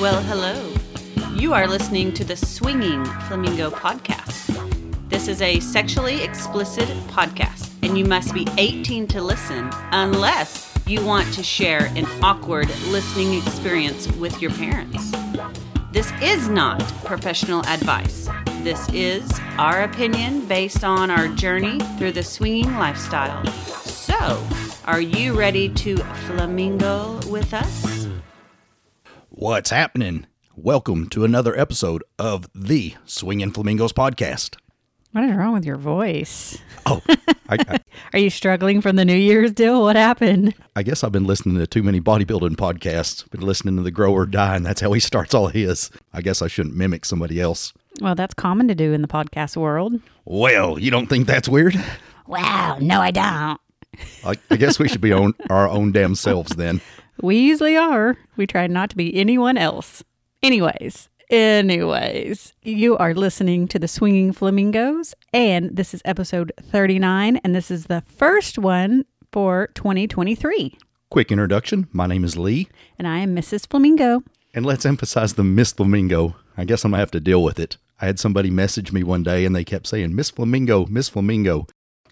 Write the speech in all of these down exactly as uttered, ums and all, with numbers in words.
Well, hello. You are listening to the Swinging Flamingo Podcast. This is a sexually explicit podcast, and you must be eighteen to listen unless you want to share an awkward listening experience with your parents. This is not professional advice. This is our opinion based on our journey through the swinging lifestyle. So, are you ready to flamingo with us? What's happening? Welcome to another episode of the Swinging Flamingos Podcast. What is wrong with your voice? Oh, I, I, are you struggling from the New Year's deal? What happened? I guess I've been listening to too many bodybuilding podcasts. Been listening to the Grow or Die, and that's how he starts all his. I guess I shouldn't mimic somebody else. Well, that's common to do in the podcast world. Well, you don't think that's weird? Wow, no, I don't. I, I guess we should be on our own damn selves then. We usually are. We try not to be anyone else. Anyways. Anyways, you are listening to the Swinging Flamingos, and this is episode thirty-nine, and this is the first one for twenty twenty-three. Quick introduction. My name is Lee. And I am Missus Flamingo. And let's emphasize the Miss Flamingo. I guess I'm going to have to deal with it. I had somebody message me one day, and they kept saying, Miss Flamingo, Miss Flamingo.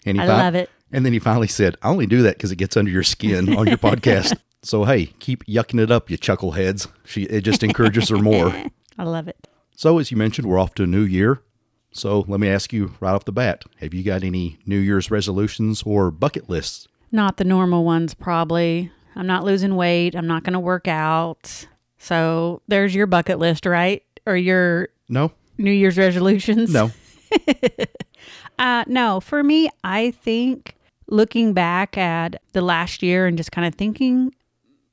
And he I fi- love it. And then he finally said, I only do that because it gets under your skin on your podcast. So, hey, keep yucking it up, you chuckleheads. She, it just encourages her more. I love it. So, as you mentioned, we're off to a new year. So, let me ask you right off the bat, have you got any New Year's resolutions or bucket lists? Not the normal ones, probably. I'm not losing weight. I'm not going to work out. So, there's your bucket list, right? Or your no New Year's resolutions? No. uh, no, for me, I think looking back at the last year and just kind of thinking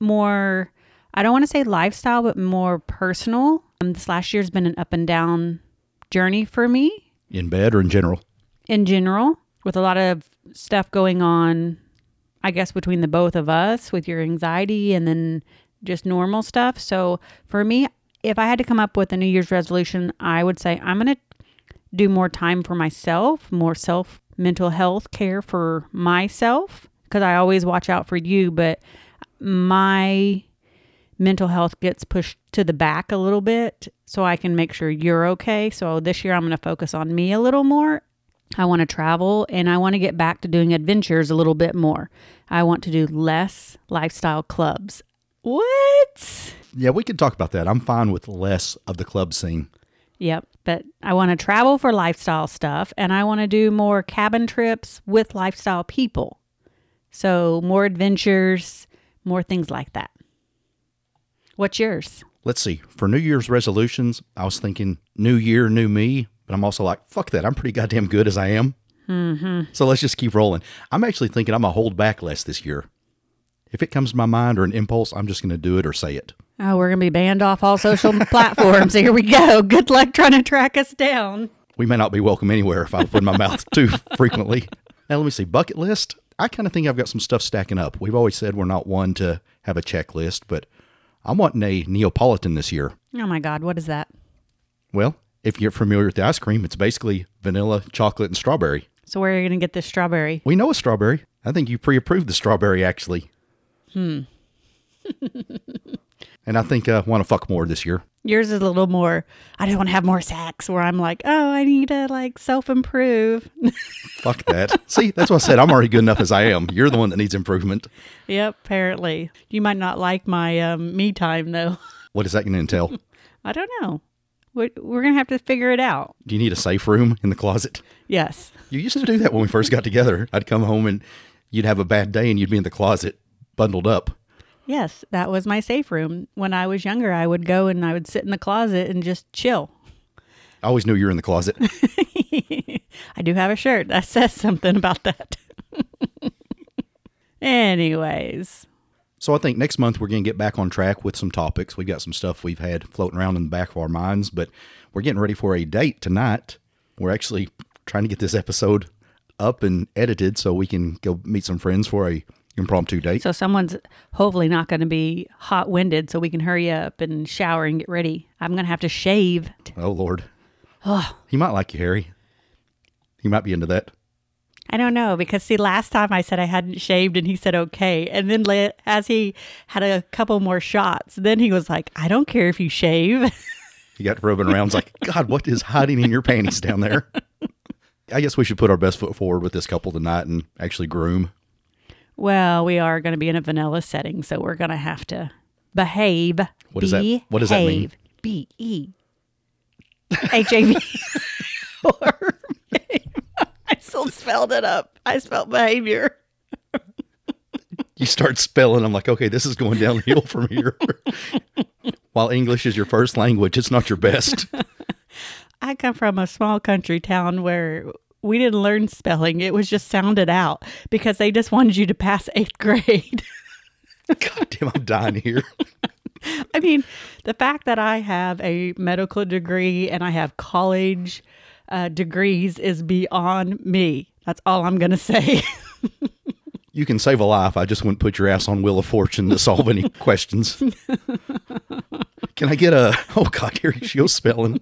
more, I don't want to say lifestyle, but more personal. Um, this last year's been an up and down journey for me. In bed or in general? In general, with a lot of stuff going on, I guess, between the both of us with your anxiety and then just normal stuff. So for me, if I had to come up with a New Year's resolution, I would say I'm going to do more time for myself, more self mental health care for myself, because I always watch out for you, but my mental health gets pushed to the back a little bit so I can make sure you're okay. So this year I'm going to focus on me a little more. I want to travel and I want to get back to doing adventures a little bit more. I want to do less lifestyle clubs. What? Yeah, we can talk about that. I'm fine with less of the club scene. Yep, but I want to travel for lifestyle stuff and I want to do more cabin trips with lifestyle people. So more adventures, more things like that. What's yours? Let's see. For New Year's resolutions, I was thinking new year, new me, but I'm also like, fuck that. I'm pretty goddamn good as I am. Mm-hmm. So let's just keep rolling. I'm actually thinking I'm going to hold back less this year. If it comes to my mind or an impulse, I'm just going to do it or say it. Oh, we're going to be banned off all social platforms. Here we go. Good luck trying to track us down. We may not be welcome anywhere if I open my mouth too frequently. Now, let me see. Bucket list. I kind of think I've got some stuff stacking up. We've always said we're not one to have a checklist, but I'm wanting a Neapolitan this year. Oh my God, what is that? Well, if you're familiar with the ice cream, it's basically vanilla, chocolate, and strawberry. So where are you going to get this strawberry? We know a strawberry. I think you pre-approved the strawberry, actually. Hmm. And I think I uh, want to fuck more this year. Yours is a little more, I just want to have more sex, where I'm like, oh, I need to like self-improve. Fuck that. See, that's what I said. I'm already good enough as I am. You're the one that needs improvement. Yep, apparently. You might not like my um, me time, though. What is that going to entail? I don't know. We're, we're going to have to figure it out. Do you need a safe room in the closet? Yes. You used to do that when we first got together. I'd come home and you'd have a bad day and you'd be in the closet bundled up. Yes, that was my safe room. When I was younger, I would go and I would sit in the closet and just chill. I always knew you were in the closet. I do have a shirt that says something about that. Anyways. So I think next month we're going to get back on track with some topics. We've got some stuff we've had floating around in the back of our minds, but we're getting ready for a date tonight. We're actually trying to get this episode up and edited so we can go meet some friends for a impromptu date. So someone's hopefully not going to be hot winded so we can hurry up and shower and get ready. I'm going to have to shave. Oh, Lord. Oh. He might like you, Harry. He might be into that. I don't know, because see, last time I said I hadn't shaved and he said, okay. And then as he had a couple more shots, then he was like, I don't care if you shave. He got rubbing around. Like, God, what is hiding in your panties down there? I guess we should put our best foot forward with this couple tonight and actually groom. Well, we are going to be in a vanilla setting, so we're going to have to behave. What does that, what does that mean? B E H A V I still spelled it up. I spelled behavior. You start spelling. I'm like, okay, this is going downhill from here. While English is your first language, it's not your best. I come from a small country town where we didn't learn spelling. It was just sounded out because they just wanted you to pass eighth grade. God damn, I'm dying here. I mean, the fact that I have a medical degree and I have college uh, degrees is beyond me. That's all I'm going to say. You can save a life. I just wouldn't put your ass on Wheel of Fortune to solve any questions. Can I get a, oh God, here she goes spelling.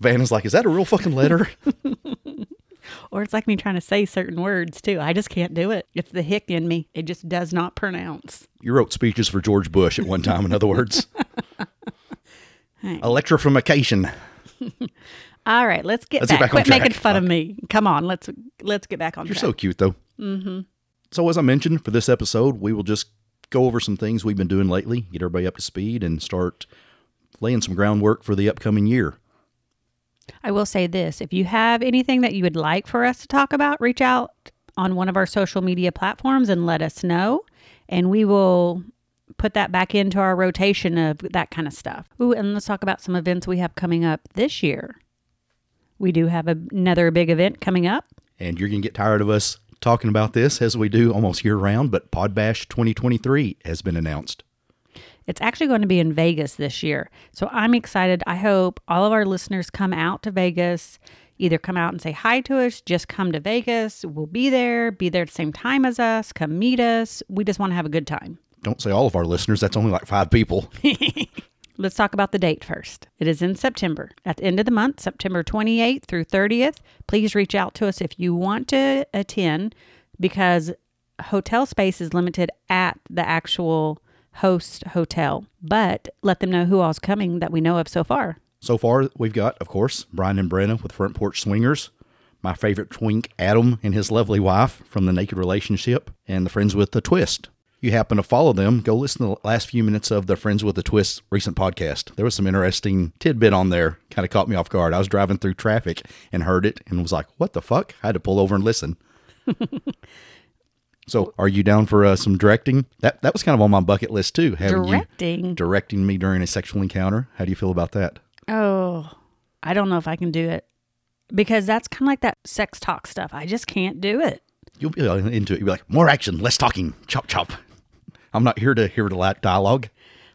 Vanna's like, is that a real fucking letter? Or it's like me trying to say certain words too. I just can't do it. It's the hick in me. It just does not pronounce. You wrote speeches for George Bush at one time, in other words. Right. Electrification. All right, let's get let's back. Get back Quit on track. Making fun okay. of me. Come on, let's let's get back on You're track. You're so cute though. Mm-hmm. So as I mentioned, for this episode, we will just go over some things we've been doing lately, get everybody up to speed, and start laying some groundwork for the upcoming year. I will say this. If you have anything that you would like for us to talk about, reach out on one of our social media platforms and let us know. And we will put that back into our rotation of that kind of stuff. Ooh, and let's talk about some events we have coming up this year. We do have a, another big event coming up. And you're going to get tired of us talking about this as we do almost year round, but Podbash twenty twenty-three has been announced. It's actually going to be in Vegas this year. So I'm excited. I hope all of our listeners come out to Vegas, either come out and say hi to us, just come to Vegas. We'll be there, be there at the same time as us, come meet us. We just want to have a good time. Don't say all of our listeners. That's only like five people. Let's talk about the date first. It is in September. At the end of the month, September twenty-eighth through thirtieth. Please reach out to us if you want to attend because hotel space is limited at the actual host hotel, but let them know who all's coming that we know of so far. So far, we've got, of course, Brian and Brenna with Front Porch Swingers, my favorite twink, Adam, and his lovely wife from the Naked Relationship, and the Friends with the Twist. You happen to follow them, go listen to the last few minutes of the Friends with the Twist recent podcast. There was some interesting tidbit on there, kind of caught me off guard. I was driving through traffic and heard it and was like, what the fuck? I had to pull over and listen. So are you down for uh, some directing? That that was kind of on my bucket list too. Directing? You directing me during a sexual encounter. How do you feel about that? Oh, I don't know if I can do it because that's kind of like that sex talk stuff. I just can't do it. You'll be into it. You'll be like, more action, less talking, chop, chop. I'm not here to hear the dialogue.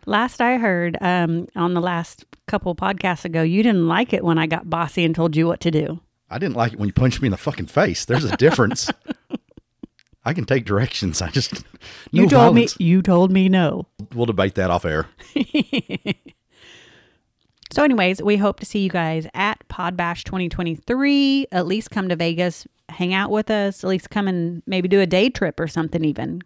Last I heard um, on the last couple podcasts ago, you didn't like it when I got bossy and told you what to do. I didn't like it when you punched me in the fucking face. There's a difference. I can take directions. I just no you told violence. me you told me no. We'll debate that off air. So, anyways, we hope to see you guys at Podbash twenty twenty-three. At least come to Vegas, hang out with us. At least come and maybe do a day trip or something. Even.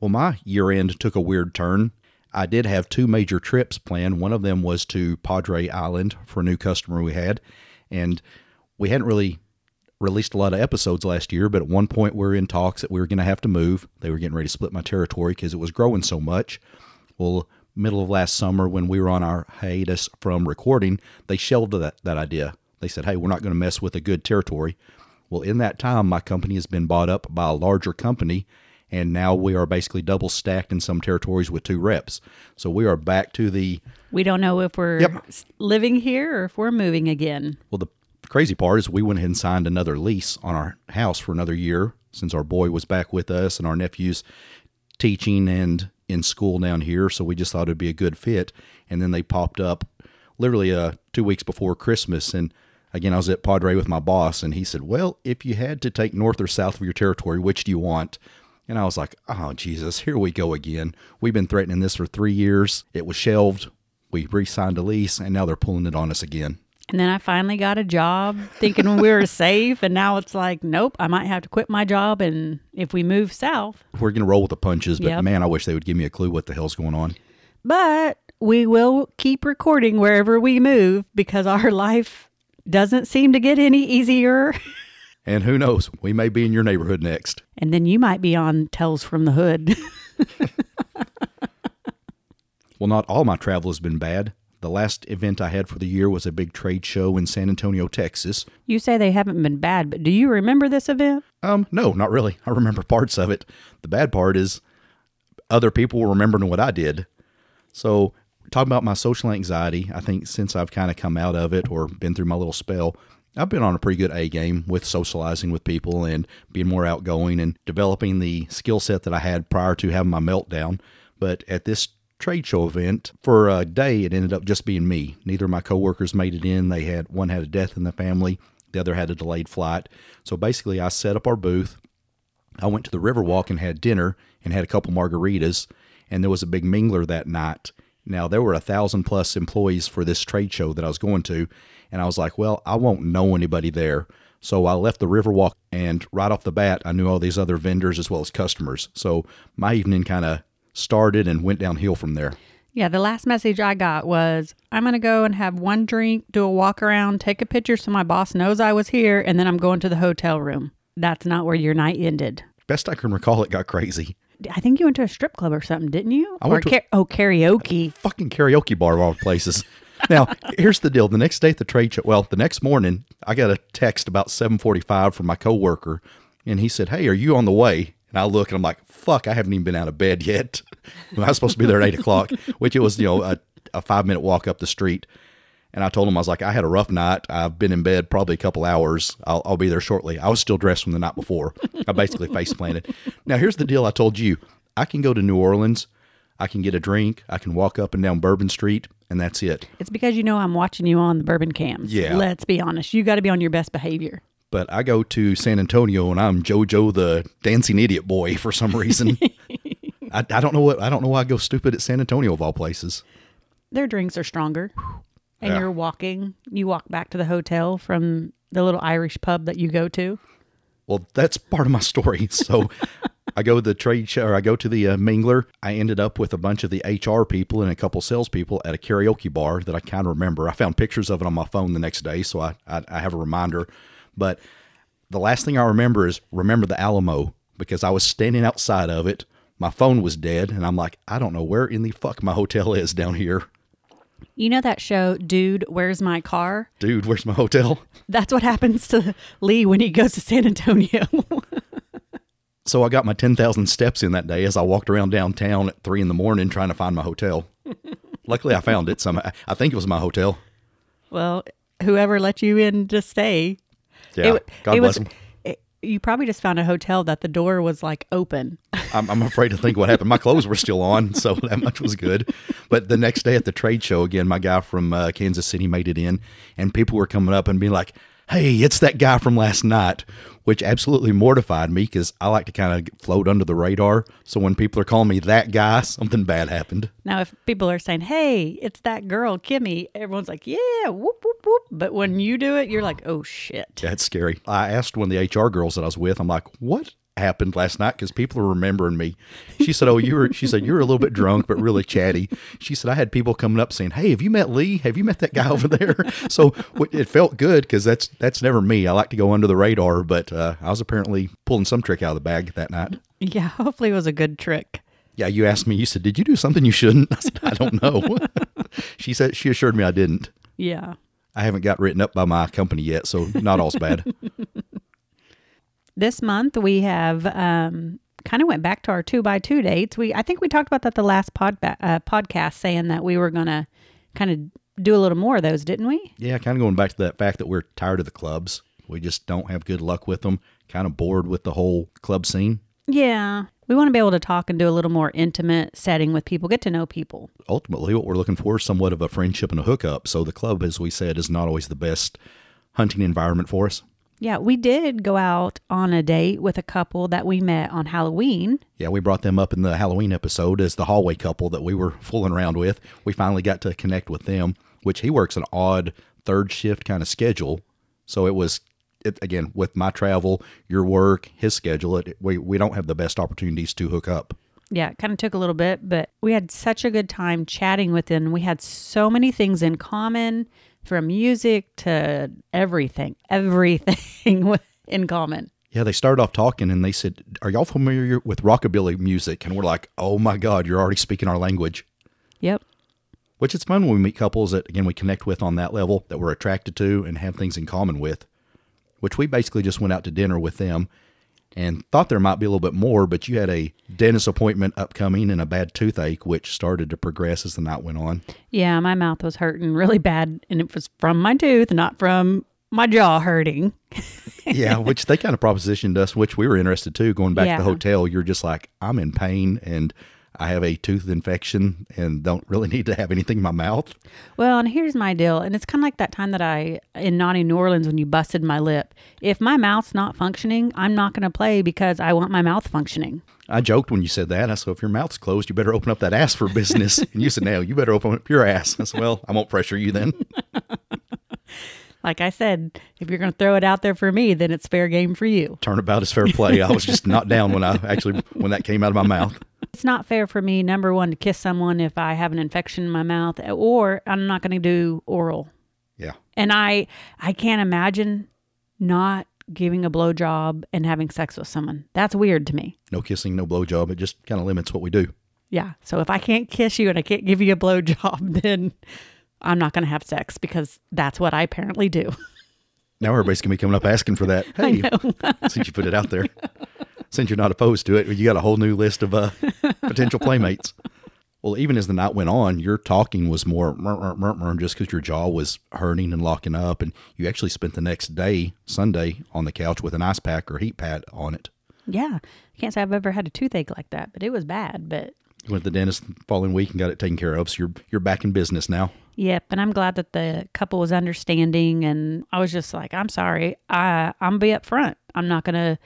Well, my year end took a weird turn. I did have two major trips planned. One of them was to Padre Island for a new customer we had, and we hadn't really released a lot of episodes last year, but at one point we were in talks that we were going to have to move. They were getting ready to split my territory because it was growing so much. Well, middle of last summer when we were on our hiatus from recording, they shelved that, that idea. They said, hey, we're not going to mess with a good territory. Well, in that time, my company has been bought up by a larger company, and now we are basically double stacked in some territories with two reps. So we are back to the... We don't know if we're yep. living here or if we're moving again. Well, the crazy part is we went ahead and signed another lease on our house for another year since our boy was back with us and our nephew's teaching and in school down here. So we just thought it'd be a good fit. And then they popped up literally uh, two weeks before Christmas. And again, I was at Padre with my boss and he said, well, if you had to take north or south of your territory, which do you want? And I was like, oh, Jesus, here we go again. We've been threatening this for three years. It was shelved. We re-signed a lease and now they're pulling it on us again. And then I finally got a job thinking we were safe. And now it's like, nope, I might have to quit my job. And if we move south, we're going to roll with the punches. But yep. Man, I wish they would give me a clue what the hell's going on. But we will keep recording wherever we move because our life doesn't seem to get any easier. And who knows, we may be in your neighborhood next. And then you might be on Tales from the Hood. Well, not all my travel has been bad. The last event I had for the year was a big trade show in San Antonio, Texas. You say they haven't been bad, but do you remember this event? Um, no, not really. I remember parts of it. The bad part is other people were remembering what I did. So talking about my social anxiety, I think since I've kind of come out of it or been through my little spell, I've been on a pretty good A game with socializing with people and being more outgoing and developing the skill set that I had prior to having my meltdown. But at this trade show event, for a day it ended up just being me. Neither of my coworkers made it in. They had one had a death in the family, the other had a delayed flight. So basically I set up our booth. I went to the Riverwalk and had dinner and had a couple margaritas, and there was a big mingler that night. Now there were a thousand plus employees for this trade show that I was going to, and I was like, well, I won't know anybody there. So I left the Riverwalk, and right off the bat I knew all these other vendors as well as customers. So my evening kind of started and went downhill from there. Yeah, the last message I got was, I'm going to go and have one drink, do a walk around, take a picture so my boss knows I was here, and then I'm going to the hotel room. That's not where your night ended. Best I can recall, it got crazy. I think you went to a strip club or something, didn't you? I or went to ca- a, oh, karaoke. Fucking karaoke bar of all places. Now, here's the deal. The next day at the trade show, well, the next morning, I got a text about seven forty-five from my coworker, and he said, hey, are you on the way? And I look and I'm like, fuck, I haven't even been out of bed yet. I was supposed to be there at eight o'clock, which it was, you know, a, a five minute walk up the street. And I told him, I was like, I had a rough night. I've been in bed probably a couple hours. I'll, I'll be there shortly. I was still dressed from the night before. I basically face planted. Now, here's the deal I told you. I can go to New Orleans. I can get a drink. I can walk up and down Bourbon Street, and that's it. It's because, you know, I'm watching you on the bourbon cams. Yeah. Let's be honest. You got to be on your best behavior. But I go to San Antonio and I'm JoJo the dancing idiot boy for some reason. I, I don't know what I don't know why I go stupid at San Antonio of all places. Their drinks are stronger, and yeah. You're walking. You walk back to the hotel from the little Irish pub that you go to. Well, that's part of my story. So I go to the trade show, or I go to the uh, mingler. I ended up with a bunch of the H R people and a couple salespeople at a karaoke bar that I kind of remember. I found pictures of it on my phone the next day, so I I, I have a reminder. But the last thing I remember is remember the Alamo, because I was standing outside of it. My phone was dead. And I'm like, I don't know where in the fuck my hotel is down here. You know that show, Dude, Where's My Car? Dude, Where's My Hotel? That's what happens to Lee when he goes to San Antonio. So I got my ten thousand steps in that day as I walked around downtown at three in the morning trying to find my hotel. Luckily, I found it. Somehow. I think it was my hotel. Well, whoever let you in to stay. Yeah, it, God it bless was, them. It, you probably just found a hotel that the door was like open. I'm, I'm afraid to think what happened. My clothes were still on, so that much was good. But the next day at the trade show, again, my guy from uh, Kansas City made it in, and people were coming up and being like, hey, it's that guy from last night, which absolutely mortified me because I like to kind of float under the radar. So when people are calling me that guy, something bad happened. Now, if people are saying, hey, it's that girl, Kimmy, everyone's like, yeah, whoop, whoop, whoop. But when you do it, you're like, oh, shit. That's scary. I asked one of the H R girls that I was with, I'm like, what happened last night? Because people are remembering me. She said, oh, you were, she said, you were a little bit drunk, but really chatty. She said, I had people coming up saying, hey, have you met Lee? Have you met that guy over there? So it felt good because that's, that's never me. I like to go under the radar, but uh, I was apparently pulling some trick out of the bag that night. Yeah. Hopefully it was a good trick. Yeah. You asked me, you said, did you do something you shouldn't? I said, I don't know. She said, she assured me I didn't. Yeah. I haven't got written up by my company yet, so not all's bad. This month, we have um, kind of went back to our two-by-two dates. We I think we talked about that the last pod ba- uh, podcast, saying that we were going to kind of do a little more of those, didn't we? Yeah, kind of going back to that fact that we're tired of the clubs. We just don't have good luck with them. Kind of bored with the whole club scene. Yeah. We want to be able to talk and do a little more intimate setting with people, get to know people. Ultimately, what we're looking for is somewhat of a friendship and a hookup. So the club, as we said, is not always the best hunting environment for us. Yeah, we did go out on a date with a couple that we met on Halloween. Yeah, we brought them up in the Halloween episode as the hallway couple that we were fooling around with. We finally got to connect with them, which he works an odd third shift kind of schedule. So it was, it, again, with my travel, your work, his schedule, it, we, we don't have the best opportunities to hook up. Yeah, it kind of took a little bit, but we had such a good time chatting with him. We had so many things in common, from music to everything, everything in common. Yeah, they started off talking and they said, are y'all familiar with rockabilly music? And we're like, oh my God, you're already speaking our language. Yep. Which it's fun when we meet couples that, again, we connect with on that level, that we're attracted to and have things in common with, which we basically just went out to dinner with them and thought there might be a little bit more, but you had a dentist appointment upcoming and a bad toothache, which started to progress as the night went on. Yeah, my mouth was hurting really bad, and it was from my tooth, not from my jaw hurting. Yeah, which they kind of propositioned us, which we were interested too. Going back yeah. to the hotel, you're just like, I'm in pain, and I have a tooth infection, and don't really need to have anything in my mouth. Well, and here's my deal, and it's kind of like that time that I, in Naughty New Orleans, when you busted my lip. If my mouth's not functioning, I'm not going to play because I want my mouth functioning. I joked when you said that. I said, if your mouth's closed, you better open up that ass for business. And you said, no, you better open up your ass. I said, well, I won't pressure you then. Like I said, if you're going to throw it out there for me, then it's fair game for you. Turnabout is fair play. I was just not down when I actually, when that came out of my mouth. It's not fair for me, number one, to kiss someone if I have an infection in my mouth, or I'm not going to do oral. Yeah. And I, I can't imagine not giving a blowjob and having sex with someone. That's weird to me. No kissing, no blowjob. It just kind of limits what we do. Yeah. So if I can't kiss you and I can't give you a blowjob, then I'm not going to have sex because that's what I apparently do. Now everybody's going to be coming up asking for that. Hey, since you put it out there, since you're not opposed to it, you got a whole new list of uh, potential playmates. Well, even as the night went on, your talking was more murmur, murmur, just because your jaw was hurting and locking up. And you actually spent the next day, Sunday, on the couch with an ice pack or heat pad on it. Yeah. I can't say I've ever had a toothache like that, but it was bad, but... You went to the dentist the following week and got it taken care of, so you're you're back in business now. Yep, and I'm glad that the couple was understanding, and I was just like, I'm sorry, I, I'm going to be up front. I'm not going to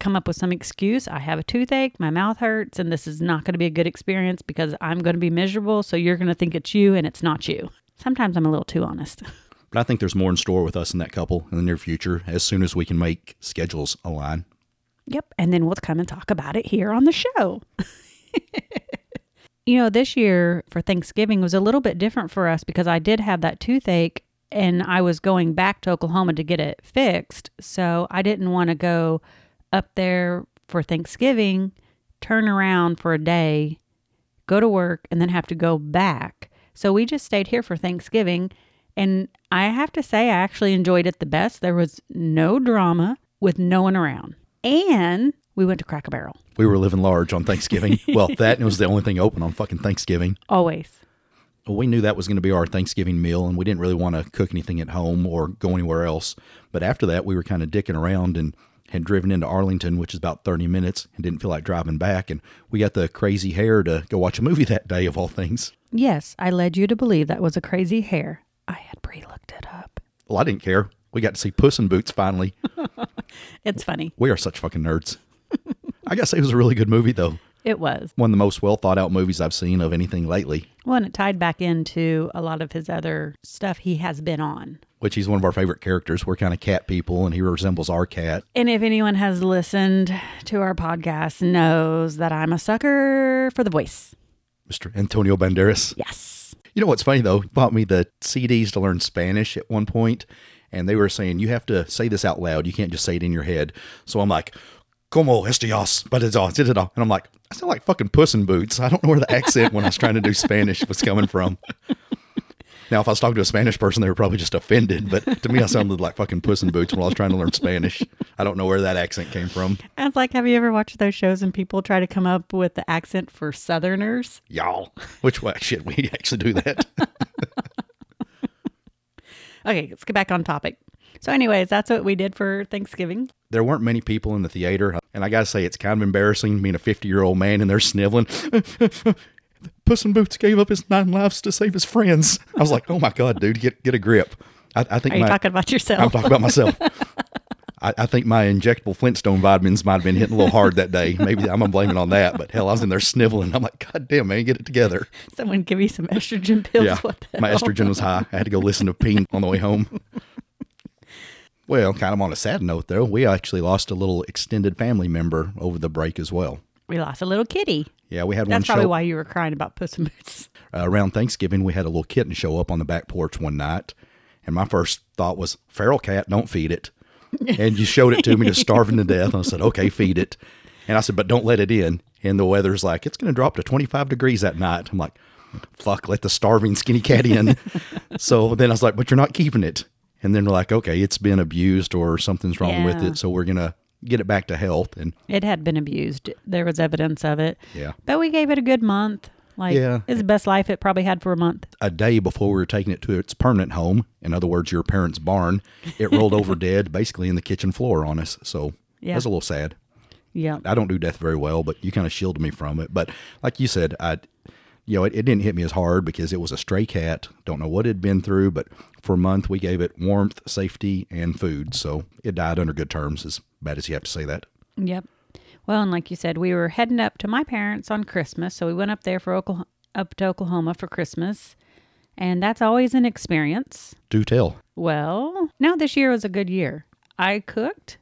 come up with some excuse. I have a toothache, my mouth hurts, and this is not going to be a good experience because I'm going to be miserable, so you're going to think it's you, and it's not you. Sometimes I'm a little too honest. But I think there's more in store with us and that couple in the near future as soon as we can make schedules align. Yep, and then we'll come and talk about it here on the show. You know, this year for Thanksgiving was a little bit different for us because I did have that toothache and I was going back to Oklahoma to get it fixed. So I didn't want to go up there for Thanksgiving, turn around for a day, go to work, and then have to go back. So we just stayed here for Thanksgiving. And I have to say, I actually enjoyed it the best. There was no drama with no one around. And we went to Cracker Barrel. We were living large on Thanksgiving. Well, that was the only thing open on fucking Thanksgiving. Always. We knew that was going to be our Thanksgiving meal, and we didn't really want to cook anything at home or go anywhere else. But after that, we were kind of dicking around and had driven into Arlington, which is about thirty minutes, and didn't feel like driving back. And we got the crazy hair to go watch a movie that day, of all things. Yes, I led you to believe that was a crazy hair. I had pre-looked it up. Well, I didn't care. We got to see Puss in Boots finally. It's funny. We are such fucking nerds. I gotta say, it was a really good movie, though. It was. One of the most well-thought-out movies I've seen of anything lately. Well, and it tied back into a lot of his other stuff he has been on. Which he's one of our favorite characters. We're kind of cat people, and he resembles our cat. And if anyone has listened to our podcast, knows that I'm a sucker for the voice. Mister Antonio Banderas. Yes. You know what's funny, though? He bought me the C Ds to learn Spanish at one point, and they were saying, you have to say this out loud. You can't just say it in your head. So I'm like... Como estias, but it's all, and I'm like, I sound like fucking Puss in Boots. I don't know where the accent when I was trying to do Spanish was coming from. Now, if I was talking to a Spanish person, they were probably just offended. But to me, I sounded like fucking Puss in Boots when I was trying to learn Spanish. I don't know where that accent came from. I was like, have you ever watched those shows and people try to come up with the accent for Southerners? Y'all, which way should we actually do that? Okay, let's get back on topic. So anyways, that's what we did for Thanksgiving. There weren't many people in the theater. And I got to say, it's kind of embarrassing being a fifty-year-old man and they're sniveling. Puss in Boots gave up his nine lives to save his friends. I was like, oh my God, dude, get get a grip. I, I think Are you my, talking about yourself? I'm talking about myself. I, I think my injectable Flintstone vitamins might have been hitting a little hard that day. Maybe I'm going to blame it on that. But hell, I was in there sniveling. I'm like, God damn, man, get it together. Someone give me some estrogen pills. Yeah, what my hell? Estrogen was high. I had to go listen to Peen on the way home. Well, kind of on a sad note, though, we actually lost a little extended family member over the break as well. We lost a little kitty. Yeah, we had That's one show. That's probably why you were crying about Puss in Boots. Uh, around Thanksgiving, we had a little kitten show up on the back porch one night. And my first thought was, feral cat, don't feed it. And you showed it to me, just starving to death. And I said, okay, feed it. And I said, but don't let it in. And the weather's like, it's going to drop to twenty-five degrees that night. I'm like, fuck, let the starving skinny cat in. So then I was like, but you're not keeping it. And then we're like, okay, it's been abused or something's wrong yeah. with it. So we're going to get it back to health. And it had been abused. There was evidence of it. Yeah. But we gave it a good month. Like, yeah. It's the best life it probably had for a month. A day before we were taking it to its permanent home, in other words, your parents' barn, it rolled over dead, basically in the kitchen floor on us. So yeah. That was a little sad. Yeah. I don't do death very well, but you kind of shielded me from it. But like you said, I, you know, it, it didn't hit me as hard because it was a stray cat. Don't know what it had been through, but for a month we gave it warmth, safety, and food. So it died under good terms, as bad as you have to say that. Yep. Well, and like you said, we were heading up to my parents on Christmas, so we went up there for Oklahoma, up to Oklahoma for Christmas, and that's always an experience. Do tell. Well, now this year was a good year. I cooked,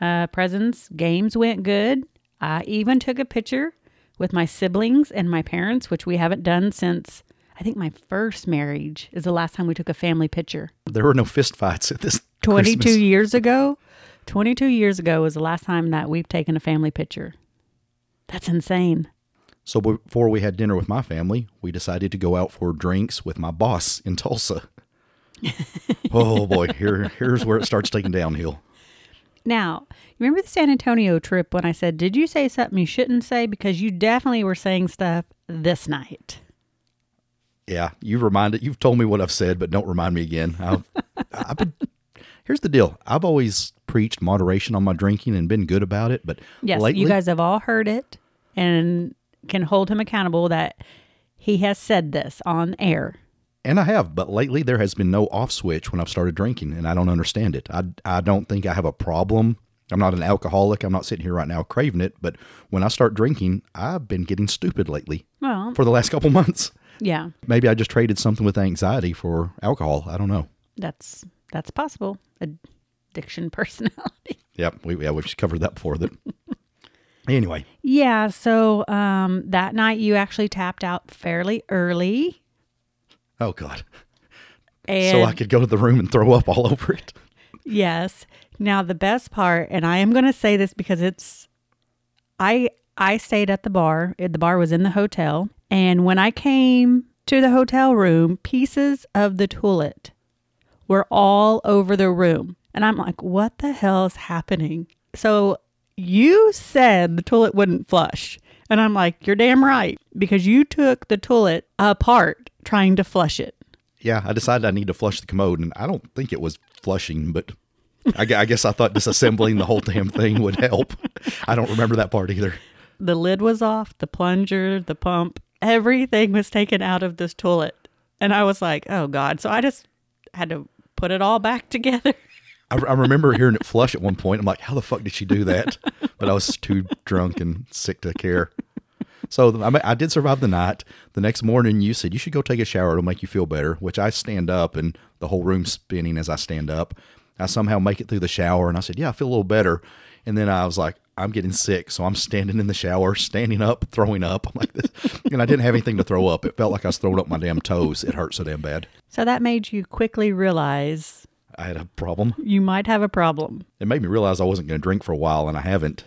uh, presents, games went good. I even took a picture with my siblings and my parents, which we haven't done since I think my first marriage is the last time we took a family picture. There were no fistfights at this twenty-two Christmas. years ago. twenty-two years ago was the last time that we've taken a family picture. That's insane. So before we had dinner with my family, we decided to go out for drinks with my boss in Tulsa. Oh boy, here here's where it starts taking downhill. Now, remember the San Antonio trip when I said, did you say something you shouldn't say? Because you definitely were saying stuff this night. Yeah, you reminded, you've told me what I've said, but don't remind me again. I've, I've been... Here's the deal. I've always preached moderation on my drinking and been good about it, but yes, lately, you guys have all heard it and can hold him accountable that he has said this on air. And I have, but lately there has been no off switch when I've started drinking, and I don't understand it. I, I don't think I have a problem. I'm not an alcoholic. I'm not sitting here right now craving it, but when I start drinking, I've been getting stupid lately well, for the last couple months. Yeah. Maybe I just traded something with anxiety for alcohol. I don't know. That's... That's possible. Addiction personality. Yep. We, yeah, we've covered that before. That Anyway. Yeah. So um, that night you actually tapped out fairly early. Oh, God. And so I could go to the room and throw up all over it. Yes. Now, the best part, and I am going to say this because it's, I I stayed at the bar. The bar was in the hotel. And when I came to the hotel room, pieces of the toilet were all over the room. And I'm like, what the hell is happening? So you said the toilet wouldn't flush. And I'm like, you're damn right. Because you took the toilet apart trying to flush it. Yeah, I decided I need to flush the commode. And I don't think it was flushing, but I, I guess I thought disassembling the whole damn thing would help. I don't remember that part either. The lid was off, the plunger, the pump, everything was taken out of this toilet. And I was like, oh God. So I just had to put it all back together. I, I remember hearing it flush at one point. I'm like, how the fuck did she do that? But I was too drunk and sick to care. So I, I did survive the night. The next morning you said, you should go take a shower. It'll make you feel better, which I stand up and the whole room's spinning as I stand up. I somehow make it through the shower and I said, yeah, I feel a little better. And then I was like, I'm getting sick. So I'm standing in the shower, standing up, throwing up. I'm like this. And I didn't have anything to throw up. It felt like I was throwing up my damn toes. It hurt so damn bad. So that made you quickly realize. I had a problem. You might have a problem. It made me realize I wasn't going to drink for a while, and I haven't.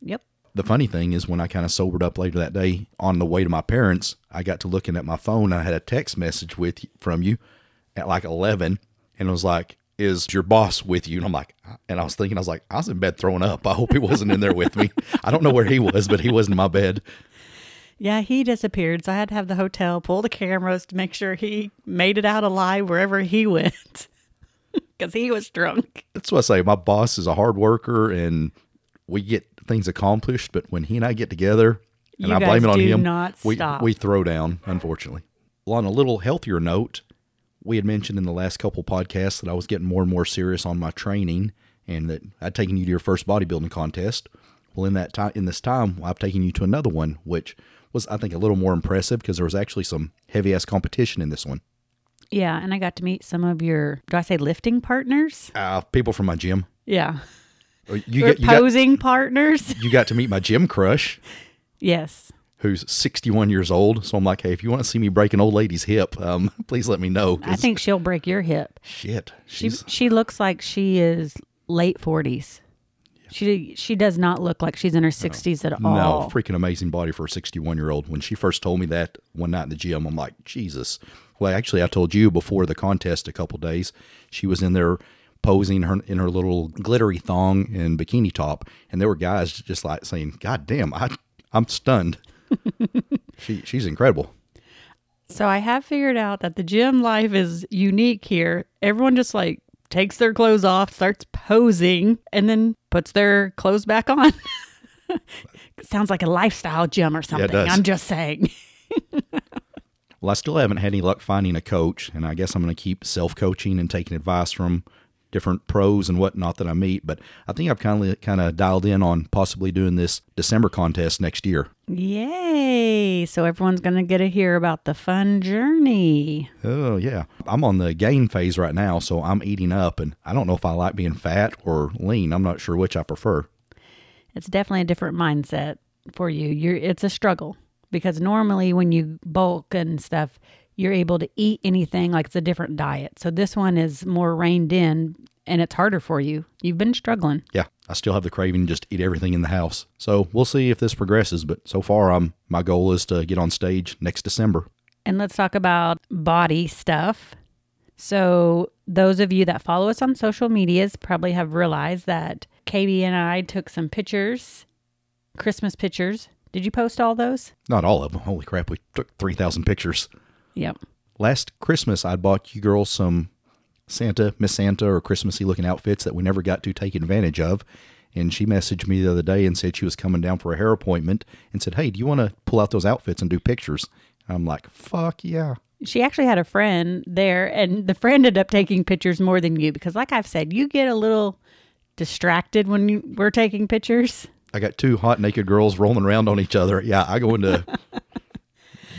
Yep. The funny thing is when I kind of sobered up later that day on the way to my parents, I got to looking at my phone. I had a text message with from you at like eleven, and it was like, is your boss with you? And I'm like, and I was thinking, I was like, I was in bed throwing up. I hope he wasn't in there with me. I don't know where he was, but he wasn't in my bed. Yeah, he disappeared. So I had to have the hotel pull the cameras to make sure he made it out alive wherever he went because he was drunk. That's what I say. My boss is a hard worker and we get things accomplished. But when he and I get together and you I blame it on him, not we, stop. we throw down, unfortunately. Well, on a little healthier note, we had mentioned in the last couple podcasts that I was getting more and more serious on my training and that I'd taken you to your first bodybuilding contest. Well, in that time, in this time, I've taken you to another one, which was, I think, a little more impressive because there was actually some heavy ass competition in this one. Yeah, and I got to meet some of your, do I say lifting partners? Uh, people from my gym. Yeah. You got, you posing got, partners. You got to meet my gym crush. Yes. Who's sixty-one years old. So I'm like, hey, if you want to see me break an old lady's hip, um, please let me know. I think she'll break your hip. Shit. She she looks like she is late forties. Yeah. She she does not look like she's in her sixties no. at all. No, freaking amazing body for a sixty-one-year-old. When she first told me that one night in the gym, I'm like, Jesus. Well, actually, I told you before the contest a couple days, she was in there posing her in her little glittery thong and bikini top. And there were guys just like saying, God damn, I, I'm stunned. she She's incredible. So I have figured out that the gym life is unique here. Everyone just like takes their clothes off, starts posing, and then puts their clothes back on. Sounds like a lifestyle gym or something. Yeah, I'm just saying. Well, I still haven't had any luck finding a coach, and I guess I'm going to keep self-coaching and taking advice from different pros and whatnot that I meet. But I think I've kind of kind of dialed in on possibly doing this December contest next year. Yay! So everyone's going to get to hear about the fun journey. Oh, yeah. I'm on the gain phase right now, so I'm eating up, and I don't know if I like being fat or lean. I'm not sure which I prefer. It's definitely a different mindset for you. You're It's a struggle. Because normally when you bulk and stuff, you're able to eat anything, like it's a different diet. So this one is more reined in and it's harder for you. You've been struggling. Yeah, I still have the craving to just eat everything in the house. So we'll see if this progresses. But so far, um, my goal is to get on stage next December. And let's talk about body stuff. So those of you that follow us on social medias probably have realized that K B and I took some pictures, Christmas pictures. Did you post all those? Not all of them. Holy crap, we took three thousand pictures. Yep. Last Christmas, I bought you girls some Santa, Miss Santa, or Christmassy looking outfits that we never got to take advantage of. And she messaged me the other day and said she was coming down for a hair appointment and said, hey, do you want to pull out those outfits and do pictures? And I'm like, fuck yeah. She actually had a friend there, and the friend ended up taking pictures more than you because, like I've said, you get a little distracted when you, we're taking pictures. I got two hot naked girls rolling around on each other. Yeah, I go into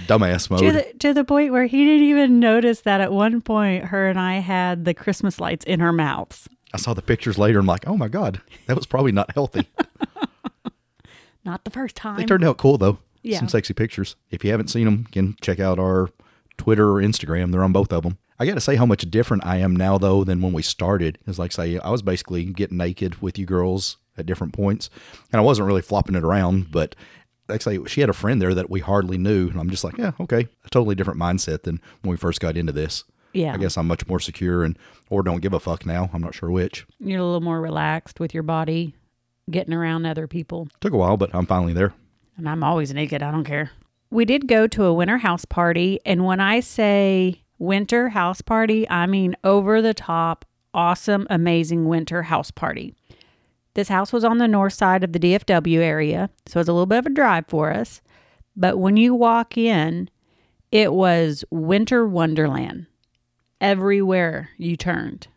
dumbass mode. To the, to the point where he didn't even notice that at one point her and I had the Christmas lights in our mouths. I saw the pictures later. I'm like, oh my God, that was probably not healthy. Not the first time. They turned out cool though. Yeah. Some sexy pictures. If you haven't seen them, you can check out our Twitter or Instagram. They're on both of them. I got to say how much different I am now though than when we started. It's like, say, I was basically getting naked with you girls at different points, and I wasn't really flopping it around, but actually she had a friend there that we hardly knew, and I'm just like, yeah, okay, a totally different mindset than when we first got into this. Yeah, I guess I'm much more secure and or don't give a fuck now. I'm not sure which. You're a little more relaxed with your body, getting around other people. Took a while, but I'm finally there. And I'm always naked. I don't care. We did go to a winter house party, and when I say winter house party, I mean over the top, awesome, amazing winter house party. This house was on the north side of the D F W area, so it's a little bit of a drive for us. But when you walk in, it was winter wonderland everywhere you turned.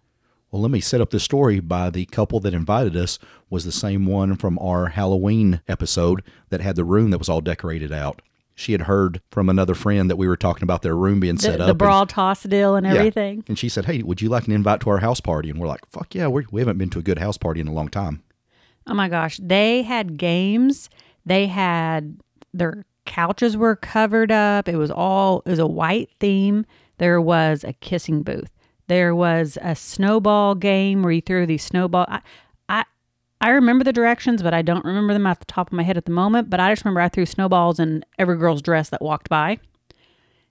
Well, let me set up the story by the couple that invited us was the same one from our Halloween episode that had the room that was all decorated out. She had heard from another friend that we were talking about their room being the, set up. The brawl and, toss deal and everything. Yeah. And she said, hey, would you like an invite to our house party? And we're like, fuck yeah, we're, we haven't been to a good house party in a long time. Oh my gosh. They had games. They had, their couches were covered up. It was all, it was a white theme. There was a kissing booth. There was a snowball game where you threw these snowball. I, I, I remember the directions, but I don't remember them off the top of my head at the moment. But I just remember I threw snowballs in every girl's dress that walked by.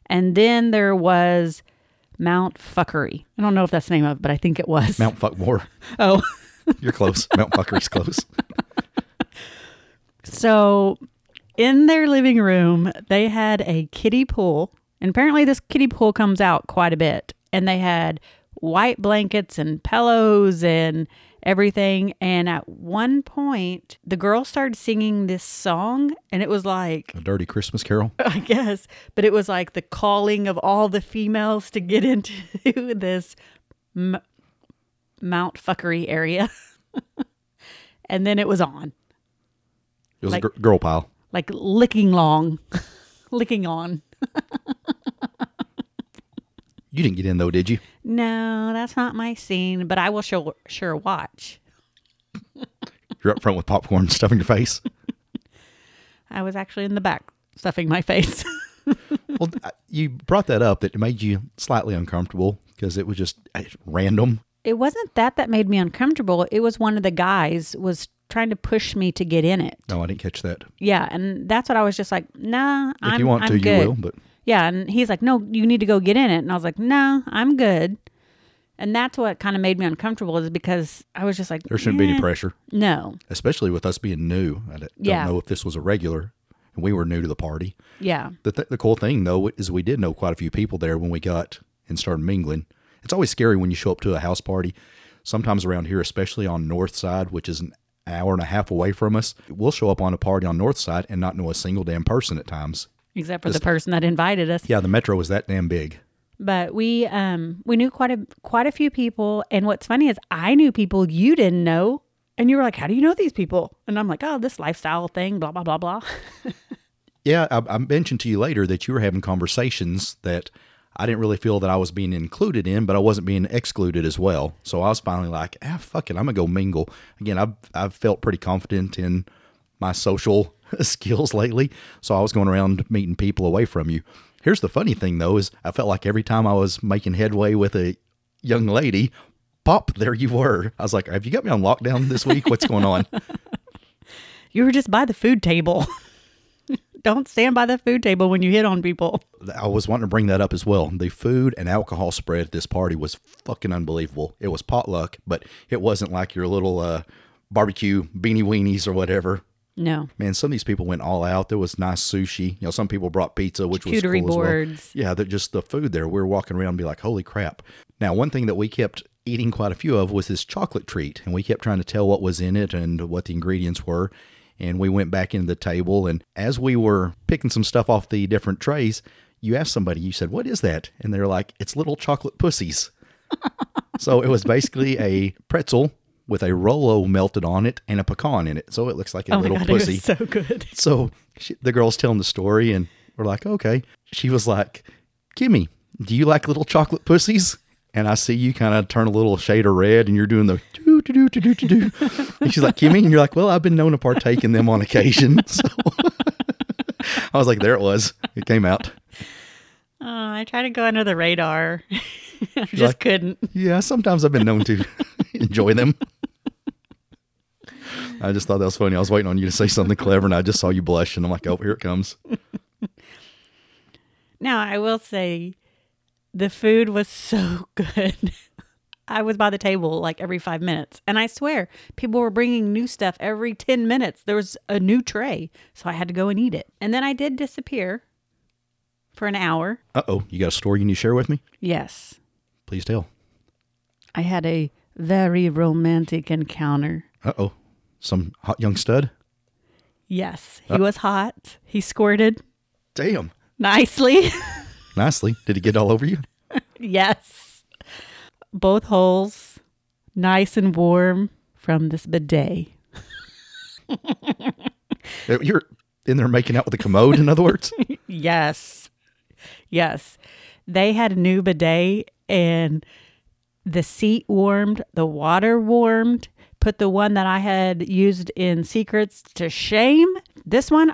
And then there was Mount Fuckery. I don't know if that's the name of it, but I think it was. Mount Fuckmore. Oh. You're close. Mount Fuckery's close. So in their living room, they had a kiddie pool. And apparently this kiddie pool comes out quite a bit. And they had white blankets and pillows and everything. And at one point, the girl started singing this song, and it was like a dirty Christmas carol, I guess. But it was like the calling of all the females to get into this m- Mount Fuckery area. And then it was on. It was like, a gr- girl pile. Like licking long. Licking on. You didn't get in, though, did you? No, that's not my scene, but I will sure, sure watch. You're up front with popcorn stuffing your face. I was actually in the back stuffing my face. Well, you brought that up that it made you slightly uncomfortable because it was just random. It wasn't that that made me uncomfortable. It was one of the guys was trying to push me to get in it. No, I didn't catch that. Yeah, and that's what I was just like, nah, if I'm good. If you want I'm to, good. You will, but... Yeah, and he's like, no, you need to go get in it. And I was like, no, I'm good. And that's what kind of made me uncomfortable is because I was just like, there shouldn't eh. be any pressure. No. Especially with us being new. I don't yeah. know if this was a regular and we were new to the party. Yeah. The, th- the cool thing, though, is we did know quite a few people there when we got and started mingling. It's always scary when you show up to a house party. Sometimes around here, especially on north side, which is an hour and a half away from us, we'll show up on a party on north side and not know a single damn person at times. Except for Just, the person that invited us. Yeah, the metro was that damn big. But we um, we knew quite a quite a few people. And what's funny is I knew people you didn't know. And you were like, how do you know these people? And I'm like, oh, this lifestyle thing, blah, blah, blah, blah. Yeah, I, I mentioned to you later that you were having conversations that I didn't really feel that I was being included in, but I wasn't being excluded as well. So I was finally like, ah, fuck it, I'm going to go mingle. Again, I've, I've felt pretty confident in my social skills lately. So I was going around meeting people away from you. Here's the funny thing though, is I felt like every time I was making headway with a young lady, pop, there you were. I was like, have you got me on lockdown this week? What's going on? You were just by the food table. Don't stand by the food table when you hit on people. I was wanting to bring that up as well. The food and alcohol spread at this party was fucking unbelievable. It was potluck, but it wasn't like your little uh, barbecue beanie weenies or whatever. No. Man, some of these people went all out. There was nice sushi. You know, some people brought pizza, which was cool boards. As well. Yeah, they're just the food there. We were walking around and be like, holy crap. Now, one thing that we kept eating quite a few of was this chocolate treat. And we kept trying to tell what was in it and what the ingredients were. And we went back into the table. And as we were picking some stuff off the different trays, you asked somebody, you said, what is that? And they're like, it's little chocolate pussies. So it was basically a pretzel with a Rolo melted on it and a pecan in it. So it looks like a oh little God, pussy. It was so good. So she, the girl's telling the story and we're like, okay. She was like, Kimmy, do you like little chocolate pussies? And I see you kind of turn a little shade of red and you're doing the do, do, do, do, do, do. And she's like, Kimmy? And you're like, well, I've been known to partake in them on occasion. So I was like, there it was. It came out. Oh, I try to go under the radar. I just like, couldn't. Yeah, sometimes I've been known to enjoy them. I just thought that was funny. I was waiting on you to say something clever, and I just saw you blush, and I'm like, oh, here it comes. Now, I will say the food was so good. I was by the table like every five minutes, and I swear, people were bringing new stuff every ten minutes. There was a new tray, so I had to go and eat it. And then I did disappear for an hour. Uh-oh, you got a story you need to share with me? Yes. Please tell. I had a very romantic encounter. Uh-oh. Some hot young stud? Yes. He uh, was hot. He squirted. Damn. Nicely. Nicely. Did he get all over you? Yes. Both holes, nice and warm from this bidet. You're in there making out with the commode, in other words? Yes. Yes. They had a new bidet, and the seat warmed, the water warmed. Put the one that I had used in secrets to shame. This one,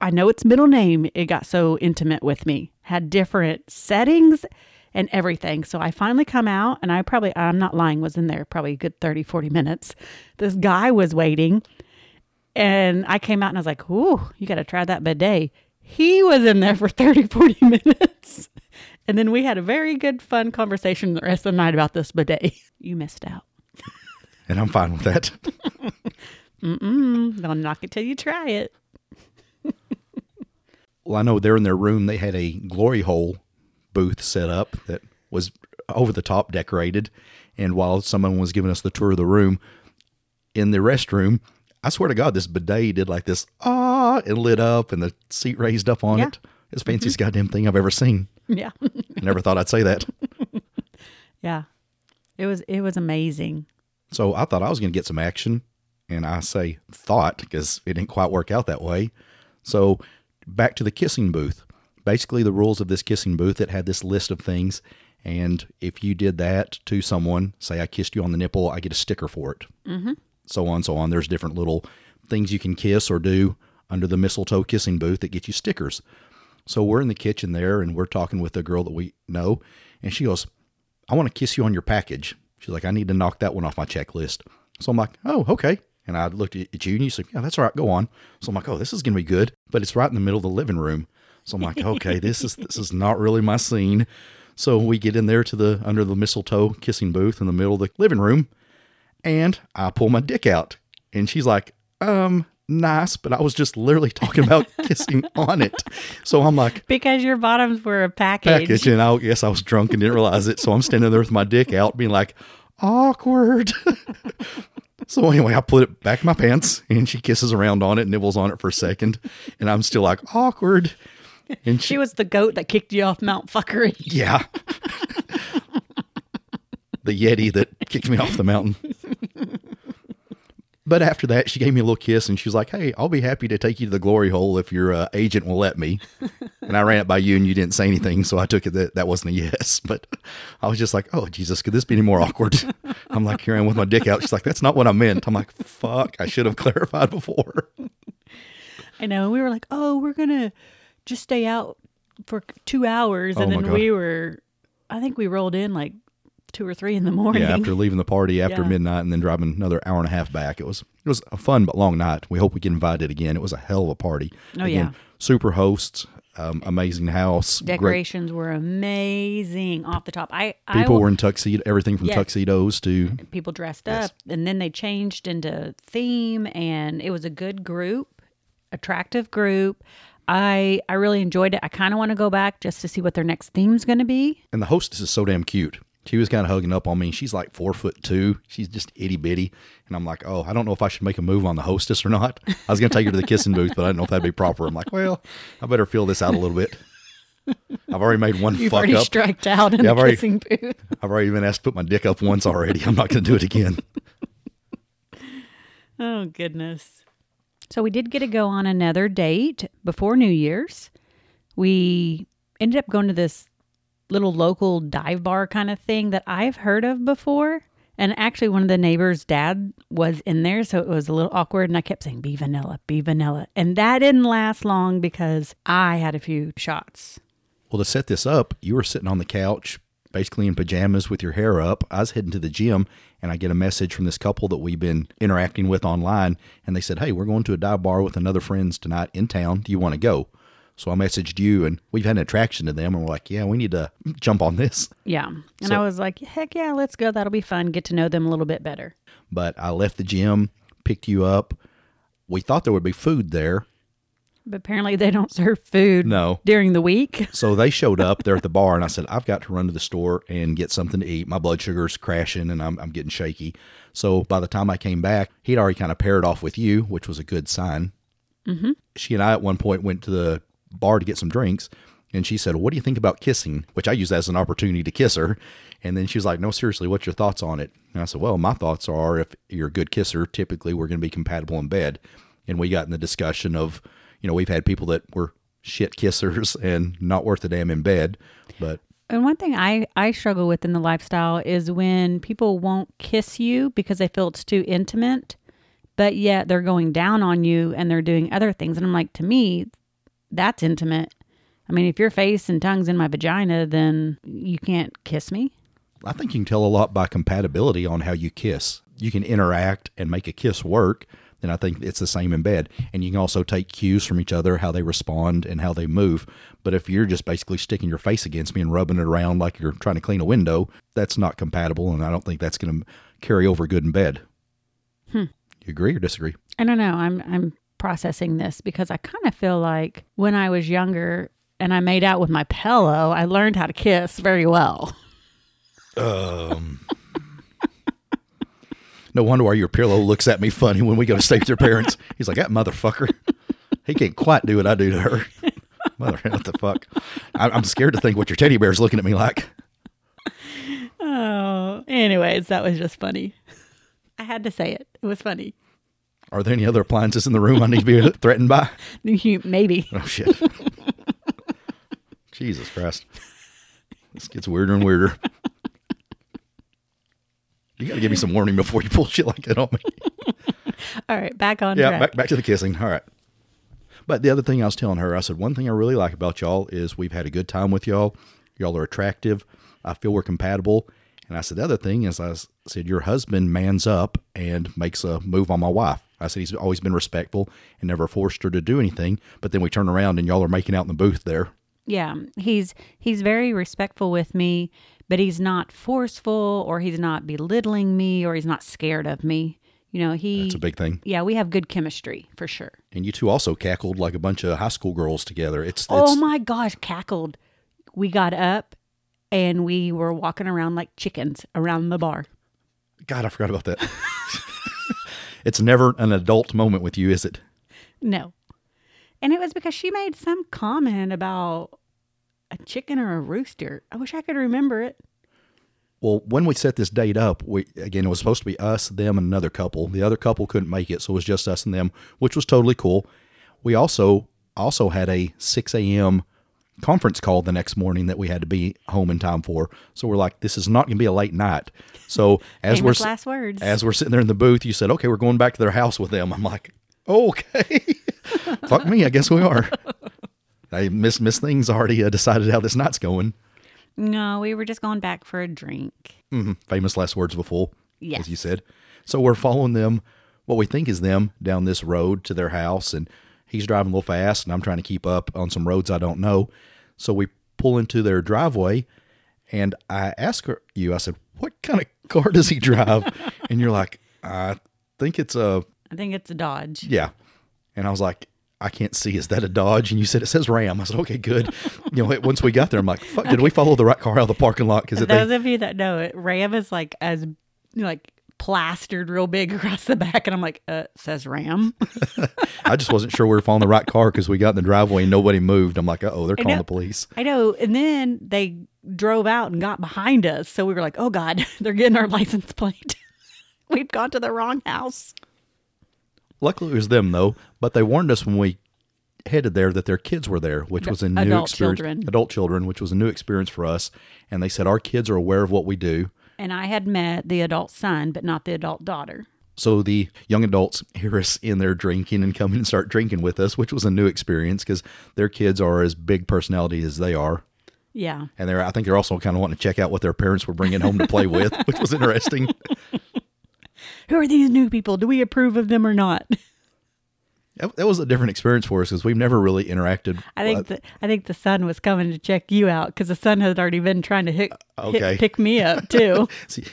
I know its middle name. It got so intimate with me. Had different settings and everything. So I finally come out and I probably, I'm not lying, was in there probably a good thirty, forty minutes. This guy was waiting and I came out and I was like, ooh, you got to try that bidet. He was in there for thirty, forty minutes. And then we had a very good, fun conversation the rest of the night about this bidet. You missed out. And I'm fine with that. Mm-mm. Don't knock it till you try it. Well, I know they're in their room. They had a glory hole booth set up that was over the top decorated. And while someone was giving us the tour of the room, in the restroom, I swear to God, this bidet did like this, ah, it lit up and the seat raised up on yeah. it. It's the fanciest mm-hmm. goddamn thing I've ever seen. Yeah. I never thought I'd say that. Yeah. It was, it was amazing. So I thought I was going to get some action, and I say thought because it didn't quite work out that way. So back to the kissing booth. Basically the rules of this kissing booth, it had this list of things, and if you did that to someone, say I kissed you on the nipple, I get a sticker for it. Mm-hmm. So on, so on. There's different little things you can kiss or do under the mistletoe kissing booth that get you stickers. So we're in the kitchen there, and we're talking with a girl that we know, and she goes, I want to kiss you on your package. She's like, I need to knock that one off my checklist. So I'm like, oh, okay. And I looked at you, and you said, yeah, that's all right. Go on. So I'm like, oh, this is going to be good. But it's right in the middle of the living room. So I'm like, okay, this is this is not really my scene. So we get in there to the under the mistletoe kissing booth in the middle of the living room, and I pull my dick out. And she's like, um... nice, but I was just literally talking about kissing on it. So I'm like... Because your bottoms were a package. Package, and I guess I was drunk and didn't realize it. So I'm standing there with my dick out being like, awkward. So anyway, I put it back in my pants, and she kisses around on it, nibbles on it for a second. And I'm still like, awkward. And she, she was the goat that kicked you off Mount Fuckery. Yeah. The Yeti that kicked me off the mountain. But after that, she gave me a little kiss, and she was like, hey, I'll be happy to take you to the glory hole if your uh, agent will let me. And I ran it by you, and you didn't say anything, so I took it that that wasn't a yes. But I was just like, oh, Jesus, could this be any more awkward? I'm like, here I am with my dick out. She's like, that's not what I meant. I'm like, fuck, I should have clarified before. I know. We were like, oh, we're going to just stay out for two hours. And oh then God. we were, I think we rolled in like two or three in the morning. Yeah, after leaving the party after yeah. midnight and then driving another hour and a half back. It was it was a fun but long night. We hope we get invited again. It was a hell of a party. Oh, again, yeah. Super hosts, um, amazing house. Decorations great. were amazing off the top. I People I, were in tuxedo, everything from yes. tuxedos to... People dressed yes. up, and then they changed into theme, and it was a good group, attractive group. I, I really enjoyed it. I kind of want to go back just to see what their next theme's going to be. And the hostess is so damn cute. She was kind of hugging up on me. She's like four foot two. She's just itty bitty. And I'm like, oh, I don't know if I should make a move on the hostess or not. I was going to take her to the kissing booth, but I didn't know if that'd be proper. I'm like, well, I better feel this out a little bit. I've already made one You've fuck up. You've already striked out in yeah, the already, kissing booth. I've already been asked to put my dick up once already. I'm not going to do it again. Oh, goodness. So we did get to go on another date before New Year's. We ended up going to this little local dive bar kind of thing that I've heard of before. And actually one of the neighbors' dad was in there, so it was a little awkward, and I kept saying, be vanilla, be vanilla. And that didn't last long because I had a few shots. Well, to set this up, you were sitting on the couch, basically in pajamas with your hair up. I was heading to the gym, and I get a message from this couple that we've been interacting with online. And they said, hey, we're going to a dive bar with another friends tonight in town. Do you want to go? So I messaged you, and we've had an attraction to them, and we're like, yeah, we need to jump on this. Yeah. And so, I was like, heck yeah, let's go. That'll be fun. Get to know them a little bit better. But I left the gym, picked you up. We thought there would be food there. But apparently they don't serve food no. during the week. So they showed up there at the bar, and I said, I've got to run to the store and get something to eat. My blood sugar's crashing, and I'm, I'm getting shaky. So by the time I came back, he'd already kind of paired off with you, which was a good sign. Mm-hmm. She and I at one point went to the bar to get some drinks, and she said, what do you think about kissing? Which I used as an opportunity to kiss her. And then she was like, no, seriously, what's your thoughts on it? And I said, well, my thoughts are, if you're a good kisser, typically we're going to be compatible in bed. And we got in the discussion of, you know, we've had people that were shit kissers and not worth a damn in bed. But and one thing I, I struggle with in the lifestyle is when people won't kiss you because they feel it's too intimate, but yet they're going down on you and they're doing other things. And I'm like, to me, that's intimate. I mean, if your face and tongue's in my vagina, then you can't kiss me. I think you can tell a lot by compatibility on how you kiss. You can interact and make a kiss work. Then I think it's the same in bed. And you can also take cues from each other, how they respond and how they move. But if you're just basically sticking your face against me and rubbing it around like you're trying to clean a window, that's not compatible. And I don't think that's going to carry over good in bed. Hmm. You agree or disagree? I don't know. I'm, I'm, processing this because I kind of feel like when I was younger and I made out with my pillow, I learned how to kiss very well. Um, no wonder why your pillow looks at me funny when we go to stay with your parents. He's like, that motherfucker, he can't quite do what I do to her. Mother, what the fuck? I, I'm scared to think what your teddy bear's looking at me like. Oh, anyways, that was just funny. I had to say it. It was funny. Are there any other appliances in the room I need to be threatened by? Maybe. Oh, shit. Jesus Christ. This gets weirder and weirder. You got to give me some warning before you pull shit like that on me. All right, back on yeah, track. Yeah, back, back to the kissing. All right. But the other thing I was telling her, I said, one thing I really like about y'all is we've had a good time with y'all. Y'all are attractive. I feel we're compatible. And I said, the other thing is I said, your husband mans up and makes a move on my wife. I said, he's always been respectful and never forced her to do anything. But then we turn around and y'all are making out in the booth there. Yeah, he's he's very respectful with me, but he's not forceful or he's not belittling me or he's not scared of me. You know, he... That's a big thing. Yeah, we have good chemistry, for sure. And you two also cackled like a bunch of high school girls together. It's, it's Oh my gosh, cackled. We got up and we were walking around like chickens around the bar. God, I forgot about that. It's never an adult moment with you, is it? No. And it was because she made some comment about a chicken or a rooster. I wish I could remember it. Well, when we set this date up, we again, it was supposed to be us, them, and another couple. The other couple couldn't make it, so it was just us and them, which was totally cool. We also also had a six a.m. conference call the next morning that we had to be home in time for. So we're like, this is not going to be a late night. So as we're last words. as we're sitting there in the booth, you said, okay, we're going back to their house with them. I'm like, oh, okay. Fuck me, I guess we are. I miss, miss things already uh, decided how this night's going. No, we were just going back for a drink. Mm-hmm. Famous last words of a fool, yes. As you said. So we're following them, what we think is them, down this road to their house. And he's driving a little fast, and I'm trying to keep up on some roads I don't know. So we pull into their driveway, and I ask her, you, I said, what kind of car does he drive? And you're like, I think it's a... I think it's a Dodge. Yeah. And I was like... I can't see. Is that a Dodge? And you said, it says Ram. I said, okay, good. You know, it, once we got there, I'm like, fuck, did okay. we follow the right car out of the parking lot? Cause those they, of you that know it, Ram is like as like plastered real big across the back. And I'm like, uh, it says Ram. I just wasn't sure we were following the right car because we got in the driveway and nobody moved. I'm like, uh-oh, they're calling the police. I know. And then they drove out and got behind us. So we were like, oh God, they're getting our license plate. We've gone to the wrong house. Luckily, it was them, though, but they warned us when we headed there that their kids were there, which was a new adult experience. Children. Adult children, which was a new experience for us. And they said, our kids are aware of what we do. And I had met the adult son, but not the adult daughter. So the young adults hear us in there drinking and come and start drinking with us, which was a new experience because their kids are as big personality as they are. Yeah. And they're I think they're also kind of wanting to check out what their parents were bringing home to play with, which was interesting. Who are these new people? Do we approve of them or not? That, that was a different experience for us because we've never really interacted. I think the, I think the son was coming to check you out because the son had already been trying to hit, okay. hit, pick me up too. See,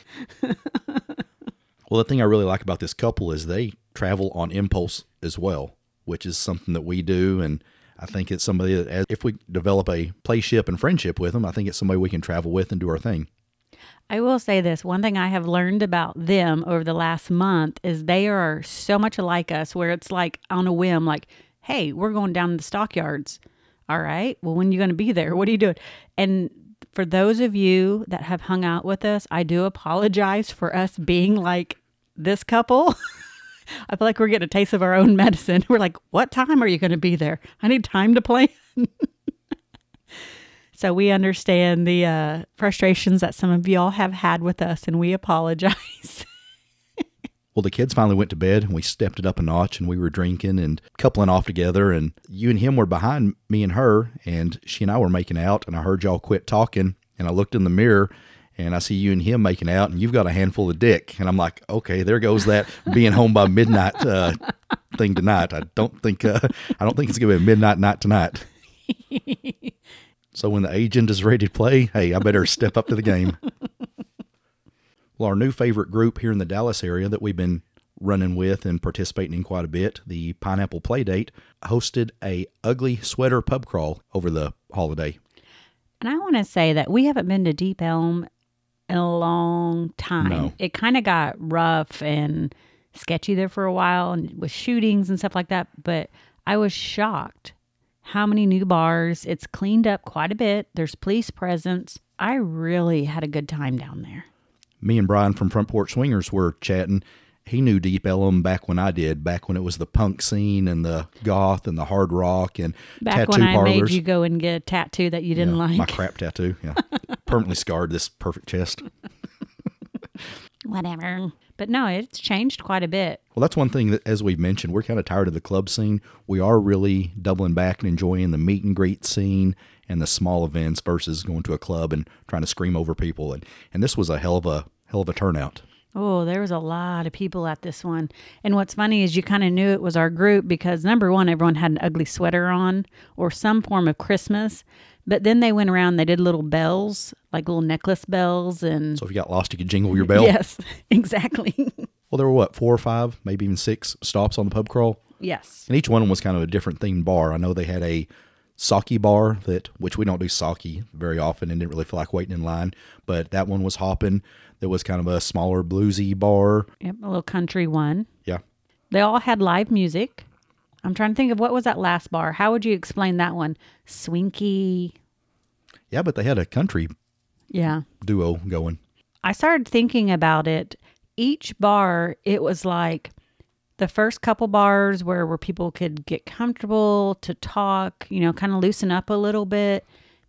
well, the thing I really like about this couple is they travel on impulse as well, which is something that we do. And I think it's somebody that as, if we develop a playship and friendship with them, I think it's somebody we can travel with and do our thing. I will say this. One thing I have learned about them over the last month is they are so much alike us where it's like on a whim, like, hey, we're going down to the stockyards. All right. Well, when are you going to be there? What are you doing? And for those of you that have hung out with us, I do apologize for us being like this couple. I feel like we're getting a taste of our own medicine. We're like, what time are you going to be there? I need time to plan. So we understand the uh, frustrations that some of y'all have had with us, and we apologize. Well, the kids finally went to bed, and we stepped it up a notch, and we were drinking and coupling off together, and you and him were behind me and her, and she and I were making out, and I heard y'all quit talking, and I looked in the mirror, and I see you and him making out, and you've got a handful of dick, and I'm like, okay, there goes that being home by midnight uh, thing tonight. I don't think uh, I don't think it's going to be a midnight night tonight. So when the agent is ready to play, hey, I better step up to the game. Well, our new favorite group here in the Dallas area that we've been running with and participating in quite a bit, the Pineapple Playdate, hosted a ugly sweater pub crawl over the holiday. And I want to say that we haven't been to Deep Elm in a long time. No. It kind of got rough and sketchy there for a while and with shootings and stuff like that, but I was shocked. How many new bars? It's cleaned up quite a bit. There's police presence. I really had a good time down there. Me and Brian from Front Porch Swingers were chatting, he knew Deep Ellum back when I did, back when it was the punk scene and the goth and the hard rock and back tattoo parlors. Back when I parlors. made you go and get a tattoo that you didn't yeah, like. My crap tattoo, yeah. Permanently scarred this perfect chest. Whatever. But no, it's changed quite a bit. Well, that's one thing that, as we've mentioned, we're kind of tired of the club scene. We are really doubling back and enjoying the meet and greet scene and the small events versus going to a club and trying to scream over people. And, and this was a hell of a hell of a turnout. Oh, there was a lot of people at this one. And what's funny is you kind of knew it was our group because, number one, everyone had an ugly sweater on or some form of Christmas. But then they went around, they did little bells, like little necklace bells. And so if you got lost, you could jingle your bell? Yes, exactly. Well, there were, what, four or five, maybe even six stops on the pub crawl? Yes. And each one of them was kind of a different themed bar. I know they had a sake bar, that which we don't do sake very often and didn't really feel like waiting in line. But that one was hopping. There was kind of a smaller bluesy bar. Yep, a little country one. Yeah. They all had live music. I'm trying to think of what was that last bar. How would you explain that one? Swinky. Yeah, but they had a country yeah. duo going. I started thinking about it. Each bar, it was like the first couple bars where, where people could get comfortable to talk, you know, kind of loosen up a little bit.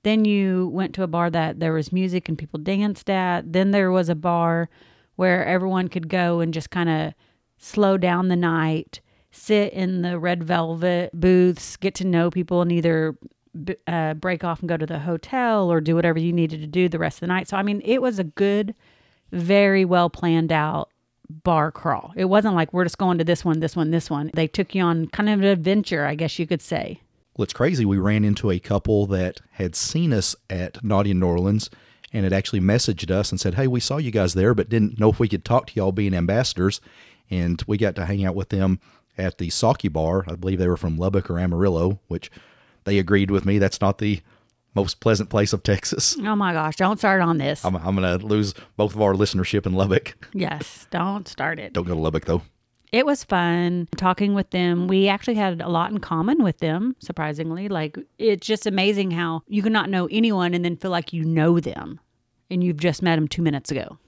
Then you went to a bar that there was music and people danced at. Then there was a bar where everyone could go and just kind of slow down the night, sit in the red velvet booths, get to know people and either uh, break off and go to the hotel or do whatever you needed to do the rest of the night. So, I mean, it was a good, very well planned out bar crawl. It wasn't like we're just going to this one, this one, this one. They took you on kind of an adventure, I guess you could say. Well, it's crazy. We ran into a couple that had seen us at Naughty New Orleans and had actually messaged us and said, hey, we saw you guys there, but didn't know if we could talk to y'all being ambassadors. And we got to hang out with them at the sake bar. I believe they were from Lubbock or Amarillo, which they agreed with me. That's not the most pleasant place of Texas. Oh my gosh. Don't start on this. I'm, I'm going to lose both of our listenership in Lubbock. Yes. Don't start it. Don't go to Lubbock though. It was fun talking with them. We actually had a lot in common with them, surprisingly. Like, it's just amazing how you can not know anyone and then feel like you know them and you've just met them two minutes ago.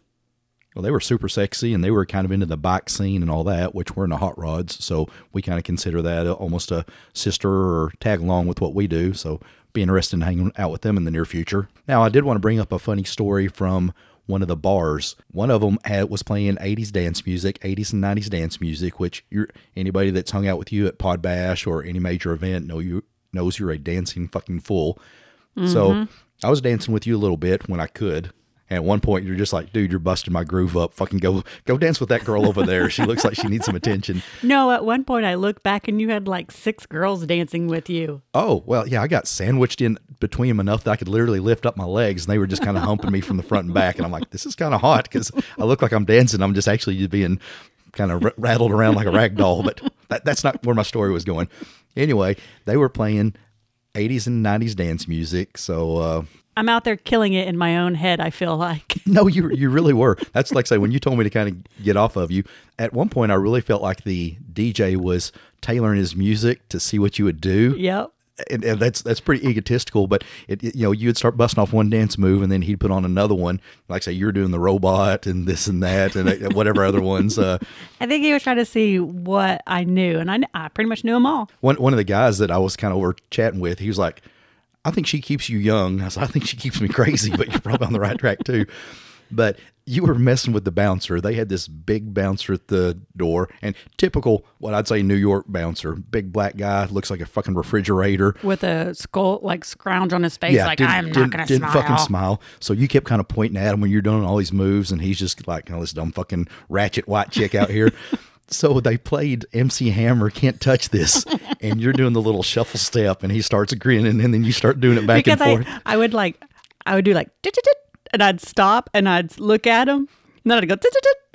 Well, they were super sexy and they were kind of into the bike scene and all that, which we're in the hot rods. So we kind of consider that almost a sister or tag along with what we do. So be interested in hanging out with them in the near future. Now, I did want to bring up a funny story from one of the bars. One of them had, was playing eighties dance music, eighties and nineties dance music, which you're, anybody that's hung out with you at Podbash or any major event know you knows you're a dancing fucking fool. Mm-hmm. So I was dancing with you a little bit when I could. And at one point you're just like, dude, you're busting my groove up. Fucking go, go dance with that girl over there. She looks like she needs some attention. No, at one point I looked back and you had like six girls dancing with you. Oh, well, yeah, I got sandwiched in between them enough that I could literally lift up my legs and they were just kind of humping me from the front and back. And I'm like, this is kind of hot because I look like I'm dancing. I'm just actually being kind of r- rattled around like a rag doll. But that, that's not where my story was going. Anyway, they were playing eighties and nineties dance music. So, uh, I'm out there killing it in my own head, I feel like. No, you you really were. That's like, say, when you told me to kind of get off of you, at one point I really felt like the D J was tailoring his music to see what you would do. Yep. And, and that's that's pretty egotistical, but, it, it, you know, you'd start busting off one dance move and then he'd put on another one. Like, say, you're doing the robot and this and that and whatever other ones. Uh, I think he was trying to see what I knew, and I, I pretty much knew them all. One, one of the guys that I was kind of over chatting with, he was like, I think she keeps you young. I said, I think she keeps me crazy, but you're probably on the right track too. But you were messing with the bouncer. They had this big bouncer at the door and typical, what I'd say, New York bouncer, big black guy, looks like a fucking refrigerator. With a skull, like scrounge on his face. Yeah, like, I'm not going to smile. Didn't fucking smile. So you kept kind of pointing at him when you're doing all these moves and he's just like, oh, this dumb fucking ratchet white chick out here. So they played M C Hammer, Can't Touch This, and you're doing the little shuffle step, and he starts grinning, and then you start doing it back because and I, forth. I would like, I would do like, and I'd stop, and I'd look at him, and then I'd go,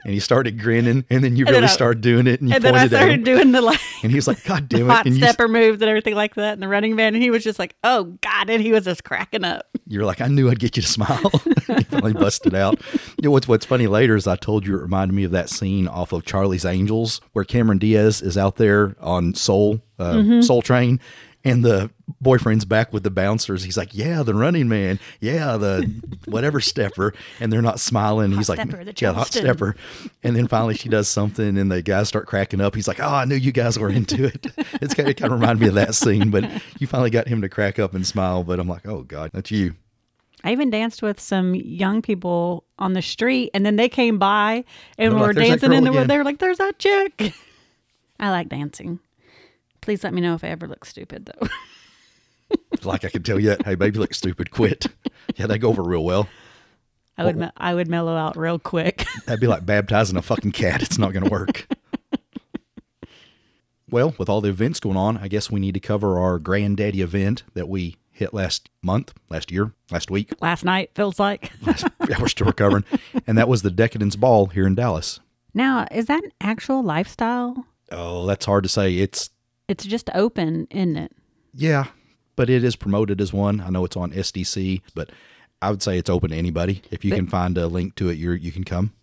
and he started grinning, and then you really started doing it, and you pointed at him. And then I started doing the like, and he was like, God damn it, hot stepper moves and everything like that, and the running man, and he was just like, oh God, and he was just cracking up. You're like, I knew I'd get you to smile. He finally busted out. You know, what's what's funny later is I told you it reminded me of that scene off of Charlie's Angels where Cameron Diaz is out there on Soul, uh, mm-hmm. Soul Train, and the boyfriend's back with the bouncers. He's like, yeah, the running man. Yeah, the whatever stepper. And they're not smiling. Hot He's stepper, like, yeah, hot stepper. And then finally she does something and the guys start cracking up. He's like, oh, I knew you guys were into it. It's kind of, it kind of reminded me of that scene. But you finally got him to crack up and smile. But I'm like, oh, God, that's you. I even danced with some young people on the street, and then they came by and were like, dancing in the wood. They were like, there's that chick. I like dancing. Please let me know if I ever look stupid, though. Like I could tell you that, hey, baby, look stupid, quit. Yeah, they go over real well. I would, me- I would mellow out real quick. That'd be like baptizing a fucking cat. It's not going to work. Well, with all the events going on, I guess we need to cover our granddaddy event that we hit last month, last year, last week. Last night, feels like. last, yeah, we're still recovering. And that was the Decadence Ball here in Dallas. Now, is that an actual lifestyle? Oh, that's hard to say. It's It's just open, isn't it? Yeah, but it is promoted as one. I know it's on S D C, but I would say it's open to anybody. If you but, can find a link to it, you're, you can come.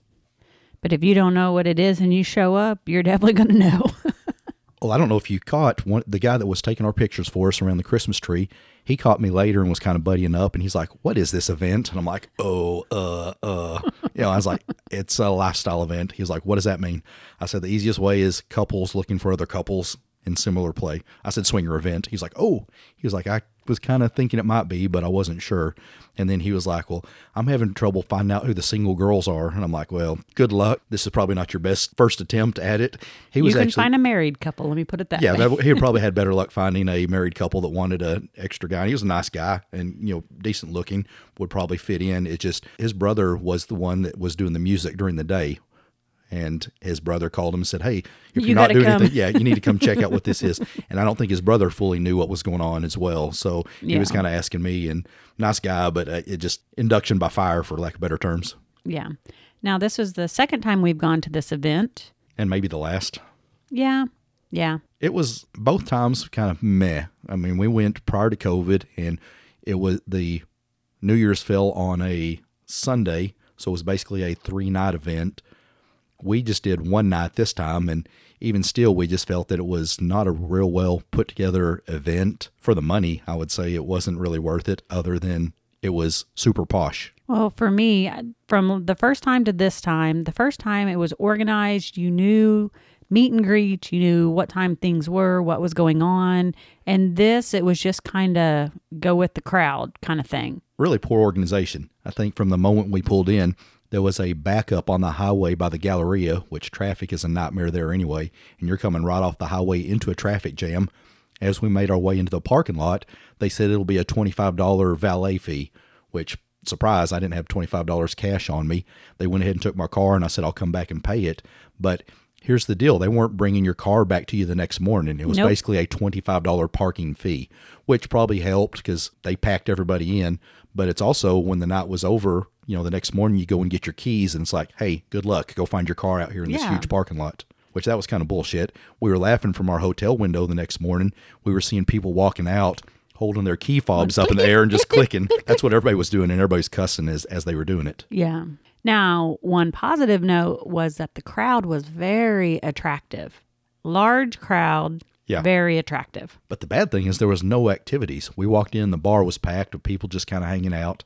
But if you don't know what it is and you show up, you're definitely going to know. Well, I don't know if you caught one, the guy that was taking our pictures for us around the Christmas tree. He caught me later and was kind of buddying up, and he's like, what is this event? And I'm like, oh, uh, uh. You know, I was like, it's a lifestyle event. He was like, what does that mean? I said, the easiest way is couples looking for other couples in similar play. I said, swinger event. He's like, oh, he was like, I was kind of thinking it might be, but I wasn't sure. And then he was like, well, I'm having trouble finding out who the single girls are. And I'm like, well, good luck. This is probably not your best first attempt at it. He was you can actually find a married couple. Let me put it that yeah, way. Yeah, he probably had better luck finding a married couple that wanted an extra guy. And he was a nice guy and, you know, decent looking, would probably fit in. It's just his brother was the one that was doing the music during the day. And his brother called him and said, hey, if you're you not doing come. anything, yeah, you need to come check out what this is. And I don't think his brother fully knew what was going on as well. So he yeah. was kind of asking me, and nice guy, but uh, it just induction by fire, for lack of better terms. Yeah. Now, this was the second time we've gone to this event. And maybe the last. Yeah. Yeah. It was both times kind of meh. I mean, we went prior to COVID, and it was the New Year's fell on a Sunday. So it was basically a three night event. We just did one night this time, and even still, we just felt that it was not a real well put together event. For the money, I would say it wasn't really worth it, other than it was super posh. Well, for me, from the first time to this time, the first time it was organized, you knew meet and greet, you knew what time things were, what was going on. And this, it was just kind of go with the crowd kind of thing. Really poor organization. I think from the moment we pulled in, there was a backup on the highway by the Galleria, which traffic is a nightmare there anyway, and you're coming right off the highway into a traffic jam. As we made our way into the parking lot, they said it'll be a twenty-five dollars valet fee, which, surprise, I didn't have twenty-five dollars cash on me. They went ahead and took my car, and I said, I'll come back and pay it. But here's the deal. They weren't bringing your car back to you the next morning. It was nope. basically a twenty-five dollars parking fee, which probably helped because they packed everybody in. But it's also when the night was over, you know, the next morning you go and get your keys and it's like, hey, good luck. Go find your car out here in yeah. this huge parking lot, which that was kind of bullshit. We were laughing from our hotel window the next morning. We were seeing people walking out, holding their key fobs up in the air and just clicking. That's what everybody was doing. And everybody's cussing as, as they were doing it. Yeah. Now, one positive note was that the crowd was very attractive. Large crowd. Yeah. Very attractive. But the bad thing is there was no activities. We walked in, the bar was packed with people just kind of hanging out.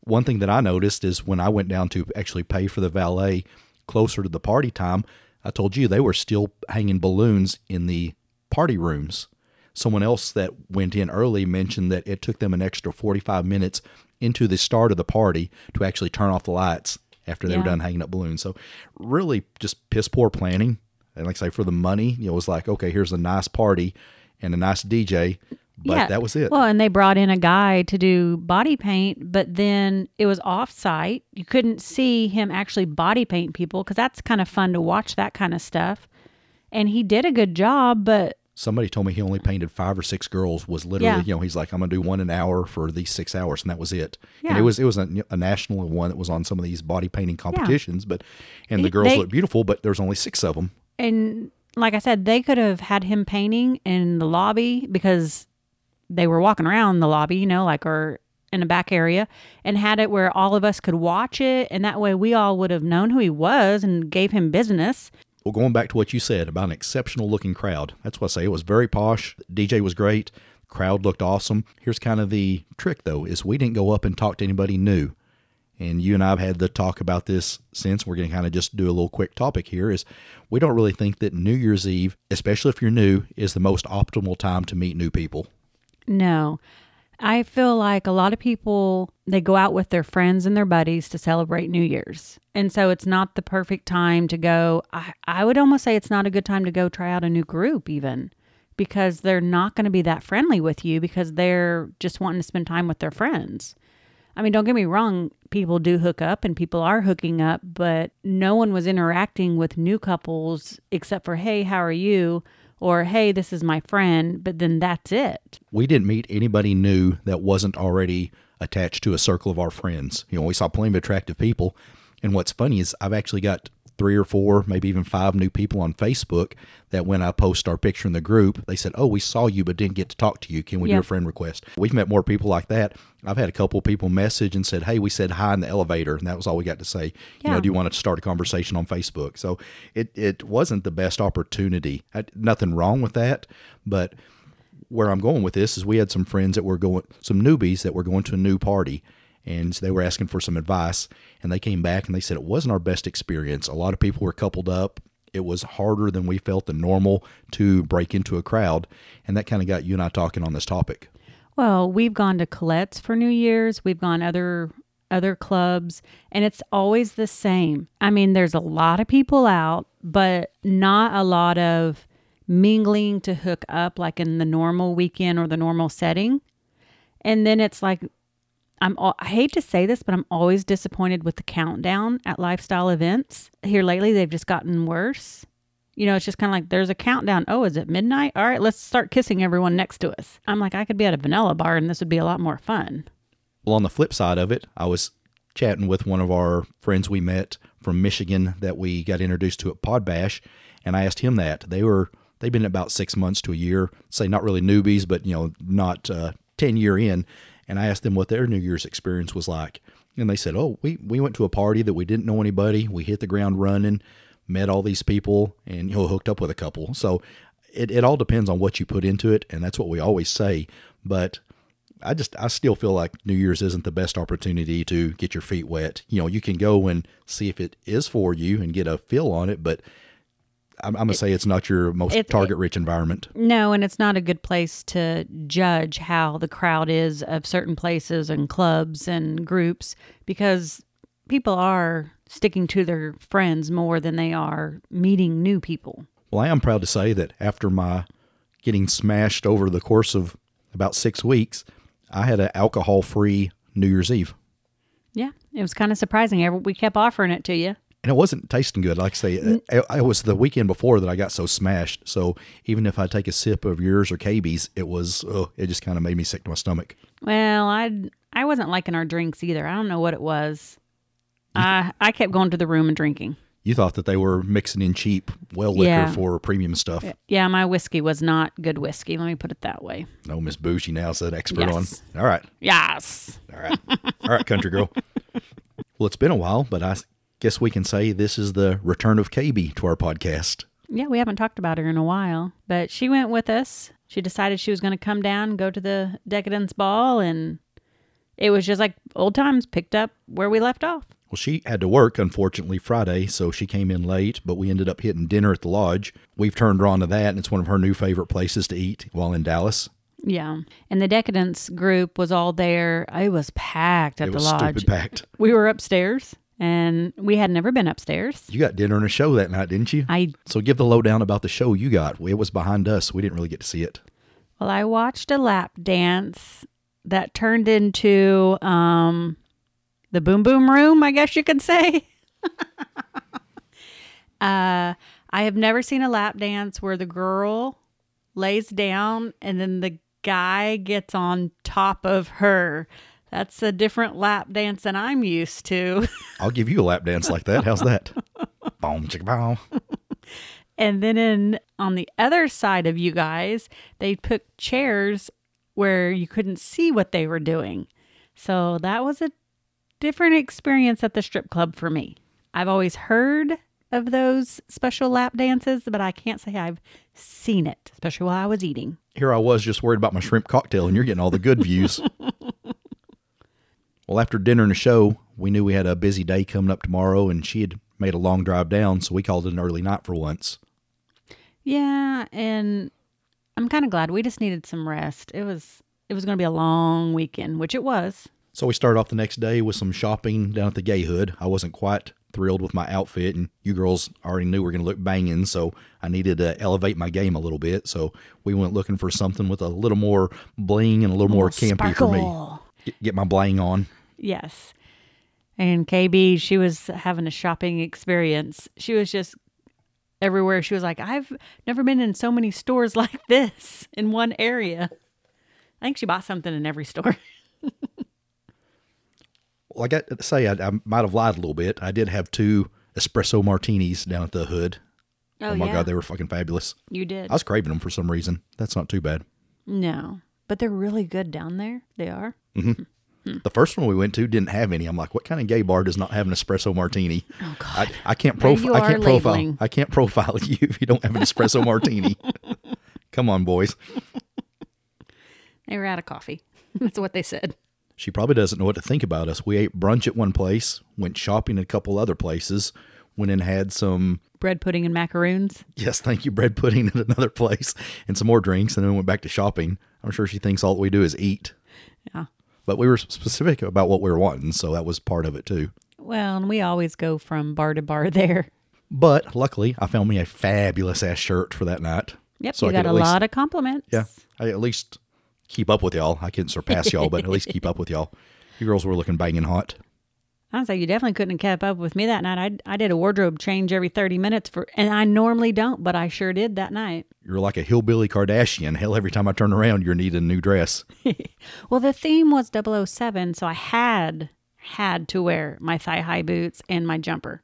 One thing that I noticed is when I went down to actually pay for the valet closer to the party time, I told you they were still hanging balloons in the party rooms. Someone else that went in early mentioned that it took them an extra forty-five minutes into the start of the party to actually turn off the lights after they yeah. were done hanging up balloons. So really just piss poor planning. And like I say, for the money, you know, it was like, okay, here's a nice party and a nice D J, but yeah. that was it. Well, and they brought in a guy to do body paint, but then it was off-site. You couldn't see him actually body paint people because that's kind of fun to watch that kind of stuff. And he did a good job, but... Somebody told me he only painted five or six girls. Was literally, yeah. you know, he's like, I'm going to do one an hour for these six hours, and that was it. Yeah. And it was it was a, a national one that was on some of these body painting competitions, yeah. but and the he, girls they, looked beautiful, but there's only six of them. And like I said, they could have had him painting in the lobby because they were walking around the lobby, you know, like or in a back area, and had it where all of us could watch it. And that way we all would have known who he was and gave him business. Well, going back to what you said about an exceptional looking crowd, that's what I say. It was very posh. The D J was great. Crowd looked awesome. Here's kind of the trick, though, is we didn't go up and talk to anybody new. And you and I have had the talk about this since. We're going to kind of just do a little quick topic here is we don't really think that New Year's Eve, especially if you're new, is the most optimal time to meet new people. No. I feel like a lot of people, they go out with their friends and their buddies to celebrate New Year's. And so it's not the perfect time to go. I, I would almost say it's not a good time to go try out a new group even, because they're not going to be that friendly with you because they're just wanting to spend time with their friends. I mean, don't get me wrong, people do hook up and people are hooking up, but no one was interacting with new couples except for, hey, how are you? Or, hey, this is my friend, but then that's it. We didn't meet anybody new that wasn't already attached to a circle of our friends. You know, we saw plenty of attractive people. And what's funny is I've actually got three or four, maybe even five new people on Facebook that when I post our picture in the group, they said, oh, we saw you, but didn't get to talk to you. Can we yeah. do a friend request? We've met more people like that. I've had a couple of people message and said, hey, we said hi in the elevator. And that was all we got to say. Yeah. You know, do you want to start a conversation on Facebook? So it, it wasn't the best opportunity. I, nothing wrong with that. But where I'm going with this is we had some friends that were going, some newbies that were going to a new party. And they were asking for some advice, and they came back and they said it wasn't our best experience. A lot of people were coupled up. It was harder than we felt than normal to break into a crowd. And that kind of got you and I talking on this topic. Well, we've gone to Colette's for New Year's. We've gone other other clubs, and it's always the same. I mean, there's a lot of people out, but not a lot of mingling to hook up like in the normal weekend or the normal setting. And then it's like, I'm all, I hate to say this, but I'm always disappointed with the countdown at lifestyle events. Here lately, they've just gotten worse. You know, it's just kind of like there's a countdown. Oh, is it midnight? All right, let's start kissing everyone next to us. I'm like, I could be at a vanilla bar and this would be a lot more fun. Well, on the flip side of it, I was chatting with one of our friends we met from Michigan that we got introduced to at Podbash, and I asked him that. They were, they've been about six months to a year, say not really newbies, but, you know, not uh, ten year in. And I asked them what their New Year's experience was like. And they said, oh, we, we went to a party that we didn't know anybody. We hit the ground running, met all these people, and, you know, hooked up with a couple. So it, it all depends on what you put into it. And that's what we always say. But I just, I still feel like New Year's isn't the best opportunity to get your feet wet. You know, you can go and see if it is for you and get a feel on it. But I'm, I'm going to say it's not your most target-rich environment. No, and it's not a good place to judge how the crowd is of certain places and clubs and groups, because people are sticking to their friends more than they are meeting new people. Well, I am proud to say that after my getting smashed over the course of about six weeks, I had an alcohol-free New Year's Eve. Yeah, it was kind of surprising. We kept offering it to you. And it wasn't tasting good. Like I say, it, it was the weekend before that I got so smashed. So even if I take a sip of yours or K B's, it was, oh, it just kind of made me sick to my stomach. Well, I I wasn't liking our drinks either. I don't know what it was. I, I kept going to the room and drinking. You thought that they were mixing in cheap well liquor yeah. for premium stuff. Yeah, my whiskey was not good whiskey. Let me put it that way. No, Miss Bougie now is that expert yes. on. All right. Yes. All right. All right, country girl. Well, it's been a while, but I... guess we can say this is the return of K B to our podcast. Yeah, we haven't talked about her in a while, but she went with us. She decided she was going to come down and go to the Decadence Ball, and it was just like old times, picked up where we left off. Well, she had to work, unfortunately, Friday, so she came in late, but we ended up hitting dinner at the lodge. We've turned her on to that, and it's one of her new favorite places to eat while in Dallas. Yeah. And the Decadence group was all there. It was packed at the lodge. It was stupid packed. We were upstairs. And we had never been upstairs. You got dinner and a show that night, didn't you? I So give the lowdown about the show you got. It was behind us. We didn't really get to see it. Well, I watched a lap dance that turned into um, the Boom Boom Room, I guess you could say. uh, I have never seen a lap dance where the girl lays down and then the guy gets on top of her. That's a different lap dance than I'm used to. I'll give you a lap dance like that. How's that? Boom, chicka, boom. And then in, on the other side of you guys, they put chairs where you couldn't see what they were doing. So that was a different experience at the strip club for me. I've always heard of those special lap dances, but I can't say I've seen it, especially while I was eating. Here I was just worried about my shrimp cocktail, and you're getting all the good views. Well, after dinner and the show, we knew we had a busy day coming up tomorrow, and she had made a long drive down, so we called it an early night for once. Yeah, and I'm kind of glad. We just needed some rest. It was it was going to be a long weekend, which it was. So we started off the next day with some shopping down at the Gay Hood. I wasn't quite thrilled with my outfit, and you girls already knew we were going to look banging, so I needed to elevate my game a little bit. So we went looking for something with a little more bling and a little more campy sparkle. For me. Get my bling on. Yes. And K B, she was having a shopping experience. She was just everywhere. She was like, I've never been in so many stores like this in one area. I think she bought something in every store. Well, I got to say, I, I might have lied a little bit. I did have two espresso martinis down at the Hood. Oh, oh my yeah. God, they were fucking fabulous. You did. I was craving them for some reason. That's not too bad. No, but they're really good down there. They are. Mm-hmm. Mm-hmm. The first one we went to didn't have any. I'm like, what kind of gay bar does not have an espresso martini? Oh God, I, I can't profile. I can't profile. I can't profile you if you don't have an espresso martini. Come on, boys. They were out of coffee. That's what they said. She probably doesn't know what to think about us. We ate brunch at one place, went shopping at a couple other places, went and had some... bread pudding and macaroons? Yes, thank you. Bread pudding at another place and some more drinks, and then went back to shopping. I'm sure she thinks all that we do is eat. Yeah. But we were specific about what we were wanting, so that was part of it too. Well, and we always go from bar to bar there. But luckily, I found me a fabulous-ass shirt for that night. Yep, so you I got a least, lot of compliments. Yeah, I at least... keep up with y'all. I couldn't surpass y'all, but at least keep up with y'all. You girls were looking banging hot. I was like, you definitely couldn't have kept up with me that night. I I did a wardrobe change every thirty minutes, for, and I normally don't, but I sure did that night. You're like a hillbilly Kardashian. Hell, every time I turn around, you're needing a new dress. Well, the theme was double oh seven, so I had, had to wear my thigh-high boots and my jumper.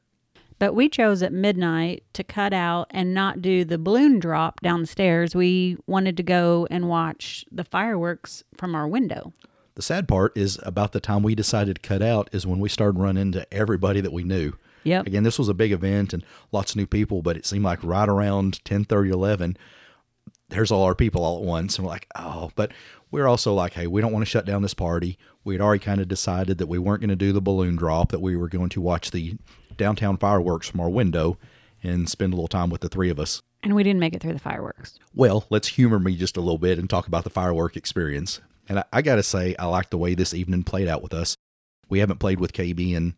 But we chose at midnight to cut out and not do the balloon drop downstairs. We wanted to go and watch the fireworks from our window. The sad part is about the time we decided to cut out is when we started running into everybody that we knew. Yep. Again, this was a big event and lots of new people, but it seemed like right around ten thirty, eleven, there's all our people all at once. And we're like, oh, but we're also like, hey, we don't want to shut down this party. We had already kind of decided that we weren't going to do the balloon drop, that we were going to watch the downtown fireworks from our window and spend a little time with the three of us. And we didn't make it through the fireworks. Well, let's humor me just a little bit and talk about the firework experience. And I, I got to say, I like the way this evening played out with us. We haven't played with K B in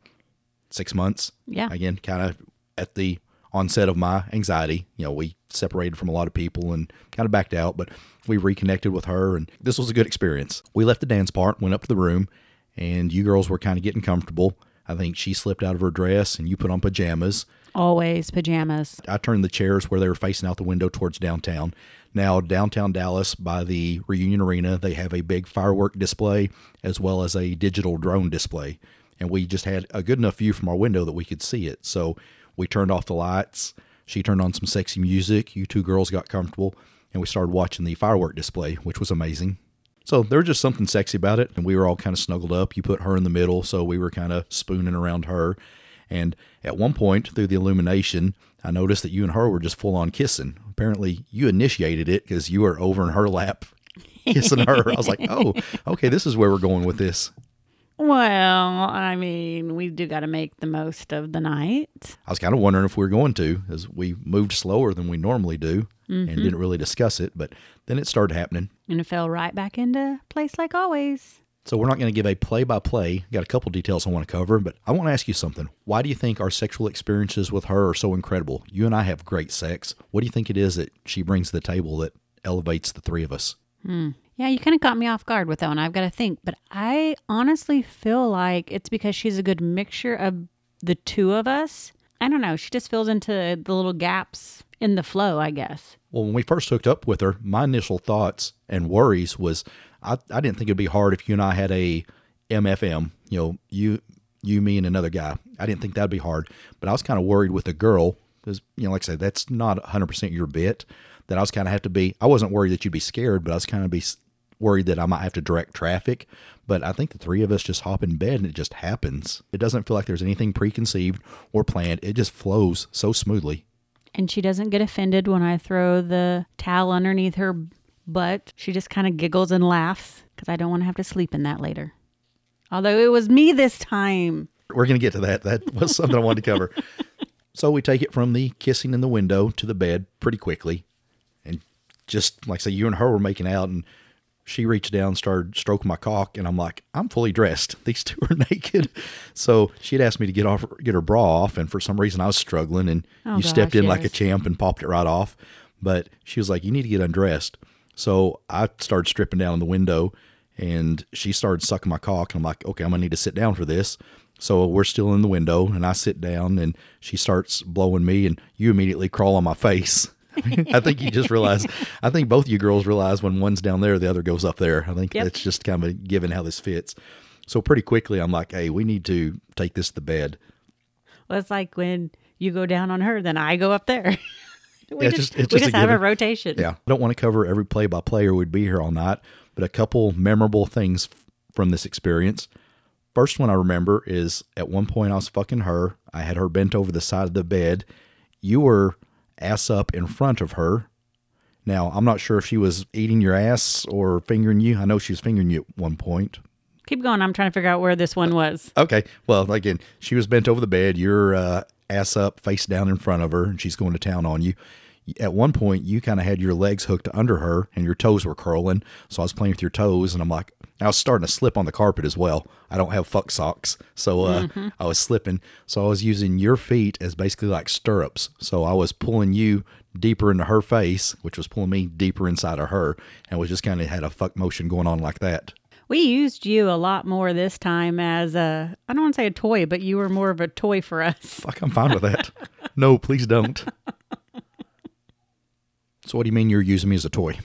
six months. Yeah. Again, kind of at the onset of my anxiety. You know, we separated from a lot of people and kind of backed out, but we reconnected with her, and this was a good experience. We left the dance part, went up to the room, and you girls were kind of getting comfortable. I think she slipped out of her dress and you put on pajamas. Always pajamas. I turned the chairs where they were facing out the window towards downtown. Now, downtown Dallas by the Reunion Arena, they have a big firework display as well as a digital drone display. And we just had a good enough view from our window that we could see it. So we turned off the lights. She turned on some sexy music. You two girls got comfortable and we started watching the firework display, which was amazing. So there was just something sexy about it, and we were all kind of snuggled up. You put her in the middle, so we were kind of spooning around her. And at one point, through the illumination, I noticed that you and her were just full-on kissing. Apparently, you initiated it because you were over in her lap kissing her. I was like, oh, okay, this is where we're going with this. Well, I mean, we do got to make the most of the night. I was kind of wondering if we were going to, as we moved slower than we normally do. Mm-hmm. And didn't really discuss it, but then it started happening. And it fell right back into place like always. So we're not going to give a play-by-play. Got a couple details I want to cover, but I want to ask you something. Why do you think our sexual experiences with her are so incredible? You and I have great sex. What do you think it is that she brings to the table that elevates the three of us? Hmm. Yeah, you kind of caught me off guard with that one. I've got to think, but I honestly feel like it's because she's a good mixture of the two of us. I don't know. She just fills into the little gaps in the flow, I guess. Well, when we first hooked up with her, my initial thoughts and worries was I, I didn't think it'd be hard if you and I had a M F M, you know, you, you, me, and another guy. I didn't think that'd be hard, but I was kind of worried with a girl because, you know, like I said, that's not one hundred percent your bit, that I was kind of have to be, I wasn't worried that you'd be scared, but I was kind of be worried that I might have to direct traffic, but I think the three of us just hop in bed and it just happens. It doesn't feel like there's anything preconceived or planned. It just flows so smoothly. And she doesn't get offended when I throw the towel underneath her butt. She just kind of giggles and laughs because I don't want to have to sleep in that later. Although it was me this time. We're going to get to that. That was something I wanted to cover. So we take it from the kissing in the window to the bed pretty quickly. And just like I say, you and her were making out and she reached down and started stroking my cock. And I'm like, I'm fully dressed. These two are naked. So she'd asked me to get off, get her bra off. And for some reason I was struggling and oh, you gosh, stepped in yes. like a champ and popped it right off. But she was like, you need to get undressed. So I started stripping down in the window and she started sucking my cock. And I'm like, okay, I'm going to need to sit down for this. So we're still in the window and I sit down and she starts blowing me and you immediately crawl on my face. I think you just realize, I think both you girls realize when one's down there, the other goes up there. I think yep. that's just kind of given how this fits. So pretty quickly, I'm like, hey, we need to take this to bed. Well, it's like when you go down on her, then I go up there. we yeah, just, just, we just, just a have a rotation. Yeah. I don't want to cover every play by play or we'd be here all night, but a couple memorable things f- from this experience. First one I remember is at one point I was fucking her. I had her bent over the side of the bed. You were ass up in front of her. Now, I'm not sure if she was eating your ass or fingering you. I know she was fingering you at one point. Keep going. I'm trying to figure out where this one was. Okay. Well, again, she was bent over the bed. You're uh, ass up, face down in front of her, and she's going to town on you. At one point, you kind of had your legs hooked under her, and your toes were curling. So I was playing with your toes, and I'm like, I was starting to slip on the carpet as well. I don't have fuck socks, so uh, mm-hmm. I was slipping. So I was using your feet as basically like stirrups. So I was pulling you deeper into her face, which was pulling me deeper inside of her, and was just kind of had a fuck motion going on like that. We used you a lot more this time as a, I don't want to say a toy, but you were more of a toy for us. Fuck, I'm fine with that. No, please don't. So what do you mean you're using me as a toy?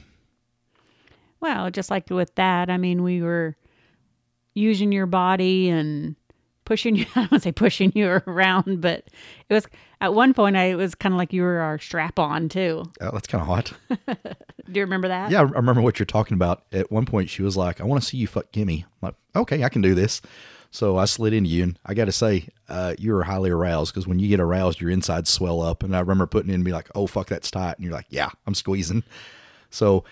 Well, just like with that, I mean, we were using your body and pushing you, I don't want to say pushing you around, but it was, at one point, I, it was kind of like you were our strap-on, too. Oh, that's kind of hot. Do you remember that? Yeah, I remember what you're talking about. At one point, she was like, I want to see you fuck Kimmy. I'm like, okay, I can do this. So I slid into you, and I got to say, uh, you were highly aroused, because when you get aroused, your insides swell up, and I remember putting in and be like, oh, fuck, that's tight, and you're like, yeah, I'm squeezing. So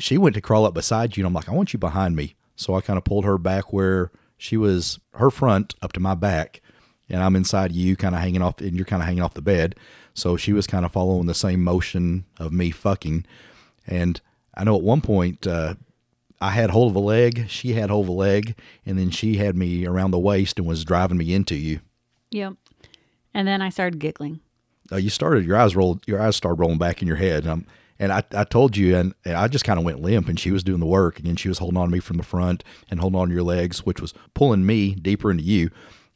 she went to crawl up beside you, and I'm like, I want you behind me. So I kind of pulled her back where she was, her front up to my back, and I'm inside you kind of hanging off, and you're kind of hanging off the bed. So she was kind of following the same motion of me fucking. And I know at one point uh, I had hold of a leg, she had hold of a leg, and then she had me around the waist and was driving me into you. Yep. And then I started giggling. Uh, you started, your eyes rolled, your eyes started rolling back in your head. And I'm, And I, I told you, and, and I just kind of went limp, and she was doing the work, and then she was holding on to me from the front and holding on to your legs, which was pulling me deeper into you.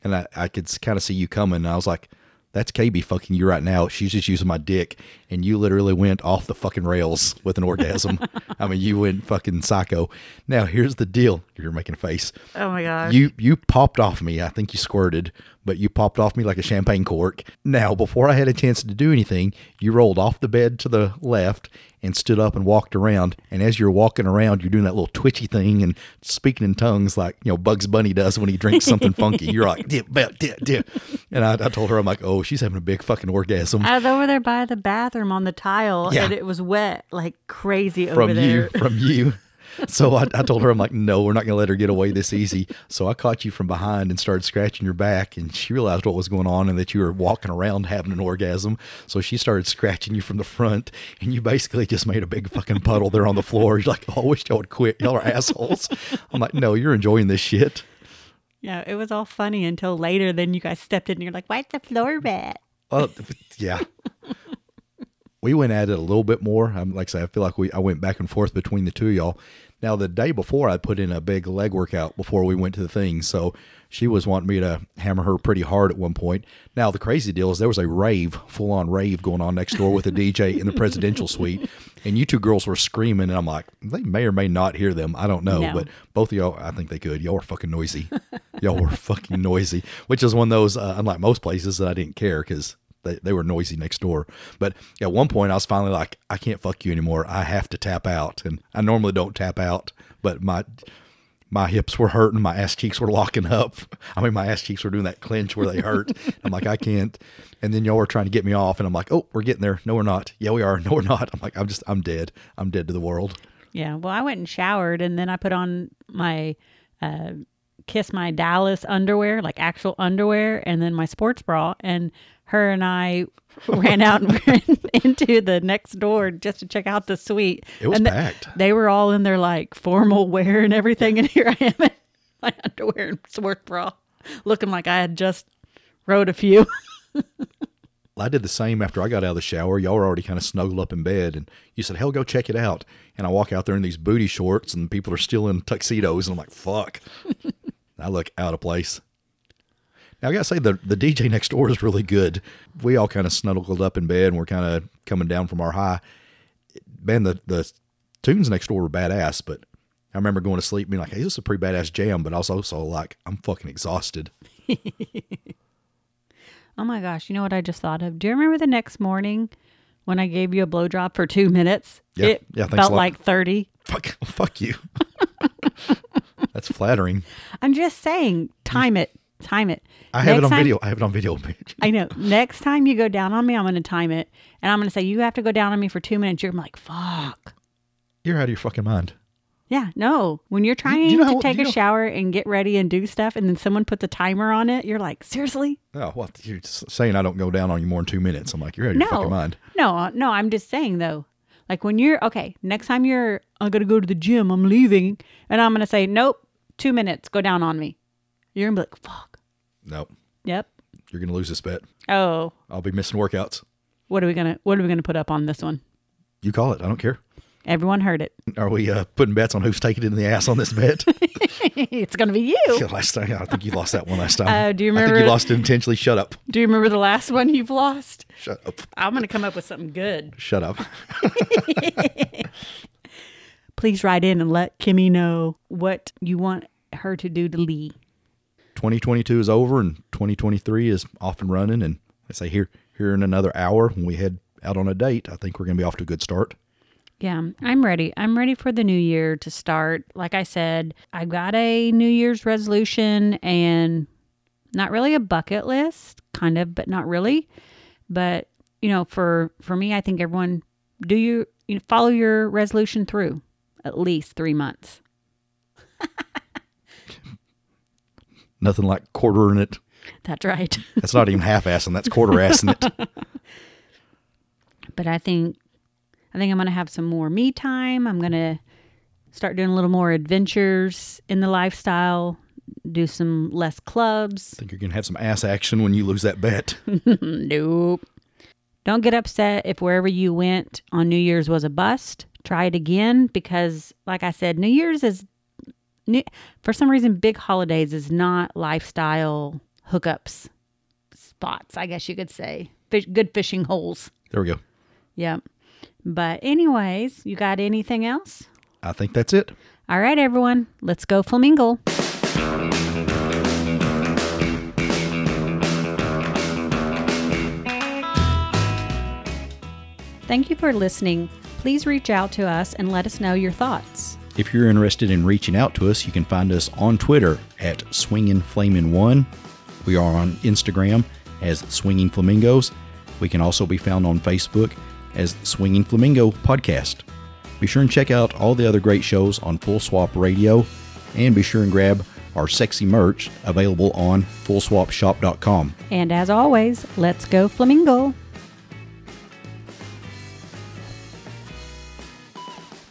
And I, I could kind of see you coming, and I was like, that's K B fucking you right now. She's just using my dick. And you literally went off the fucking rails with an orgasm. I mean, you went fucking psycho. Now, here's the deal. You're making a face. Oh, my God. You you popped off me. I think you squirted, but you popped off me like a champagne cork. Now, before I had a chance to do anything, you rolled off the bed to the left and stood up and walked around. And as you're walking around, you're doing that little twitchy thing and speaking in tongues like, you know, Bugs Bunny does when he drinks something funky. You're like, dip, dip, dip. And I, I told her, I'm like, oh, she's having a big fucking orgasm. I was over there by the bathroom on the tile, yeah. and it was wet like crazy over from there. From you, from you. So I, I told her, I'm like, no, we're not going to let her get away this easy. So I caught you from behind and started scratching your back, and she realized what was going on and that you were walking around having an orgasm. So she started scratching you from the front, and you basically just made a big fucking puddle there on the floor. You're like, oh, I wish y'all would quit. Y'all are assholes. I'm like, no, you're enjoying this shit. Yeah, it was all funny until later. Then you guys stepped in and you're like, why's the floor wet? Oh, yeah. We went at it a little bit more. I'm like I said, I feel like we I went back and forth between the two of y'all. Now, the day before, I put in a big leg workout before we went to the thing. So she was wanting me to hammer her pretty hard at one point. Now, the crazy deal is there was a rave, full-on rave going on next door with a D J in the presidential suite. And you two girls were screaming. And I'm like, they may or may not hear them. I don't know. No. But both of y'all, I think they could. Y'all were fucking noisy. Y'all were fucking noisy, which is one of those, uh, unlike most places, that I didn't care because They, they were noisy next door. But at one point I was finally like, I can't fuck you anymore. I have to tap out. And I normally don't tap out, but my, my hips were hurting. My ass cheeks were locking up. I mean, my ass cheeks were doing that clench where they hurt. I'm like, I can't. And then y'all were trying to get me off. And I'm like, oh, we're getting there. No, we're not. Yeah, we are. No, we're not. I'm like, I'm just, I'm dead. I'm dead to the world. Yeah. Well, I went and showered and then I put on my, uh, Kiss My Dallas underwear, like actual underwear, and then my sports bra, and her and I ran out and ran into the next door just to check out the suite. It was and th- packed. They were all in their like formal wear and everything, and here I am in my underwear and sports bra, looking like I had just rode a few. I did the same after I got out of the shower. Y'all were already kind of snuggled up in bed, and you said, hell, go check it out. And I walk out there in these booty shorts, and people are still in tuxedos, and I'm like, fuck. I look out of place. Now, I got to say, the, the D J next door is really good. We all kind of snuggled up in bed, and we're kind of coming down from our high. Man, the, the tunes next door were badass, but I remember going to sleep being like, hey, this is a pretty badass jam, but I was also like, I'm fucking exhausted. Oh, my gosh. You know what I just thought of? Do you remember the next morning when I gave you a blow job for two minutes? Yeah, it yeah, felt like thirty. Fuck, fuck you. That's flattering. I'm just saying, time it. Time it. I have next it on time, video. I have it on video. I know. Next time you go down on me, I'm going to time it. And I'm going to say, you have to go down on me for two minutes. You're gonna be like, fuck. You're out of your fucking mind. Yeah, no. When you're trying you, you know to how, take a know, shower and get ready and do stuff, and then someone puts a timer on it, you're like, seriously? Oh, what? You're saying I don't go down on you more than two minutes. I'm like, you're out of no, your fucking mind. No, no, I'm just saying, though. Like, when you're, okay, next time you're, I'm going to go to the gym, I'm leaving, and I'm going to say, nope, two minutes, go down on me. You're going to be like, fuck. Nope. Yep. You're going to lose this bet. Oh. I'll be missing workouts. What are we going to, what are we going to put up on this one? You call it. I don't care. Everyone heard it. Are we uh, putting bets on who's taking it in the ass on this bet? It's going to be you. Yeah, last time, I think you lost that one last time. Uh, do you remember? I think you lost it intentionally. Shut up. Do you remember the last one you've lost? Shut up. I'm going to come up with something good. Shut up. Please write in and let Kimmy know what you want her to do to Lee. twenty twenty-two is over and twenty twenty-three is off and running. And I say here, here in another hour when we head out on a date, I think we're going to be off to a good start. Yeah, I'm ready. I'm ready for the new year to start. Like I said, I've got a New Year's resolution and not really a bucket list, kind of, but not really. But, you know, for, for me, I think everyone, do you, you know, follow your resolution through at least three months. Nothing like quartering it. That's right. That's not even half-assing. That's quarter-assing it. But I think... I think I'm going to have some more me time. I'm going to start doing a little more adventures in the lifestyle, do some less clubs. I think you're going to have some ass action when you lose that bet. Nope. Don't get upset if wherever you went on New Year's was a bust. Try it again because, like I said, New Year's is, new, for some reason, big holidays is not lifestyle hookups spots, I guess you could say. Fish, good fishing holes. There we go. Yeah. But anyways, you got anything else? I think that's it. All right, everyone. Let's go flamingle. Thank you for listening. Please reach out to us and let us know your thoughts. If you're interested in reaching out to us, you can find us on Twitter at Swingin' Flamin' One. We are on Instagram as Swinging Flamingos. We can also be found on Facebook as the Swinging Flamingo Podcast. Be sure and check out all the other great shows on Full Swap Radio, and be sure and grab our sexy merch available on full swap shop dot com. And as always, let's go Flamingo.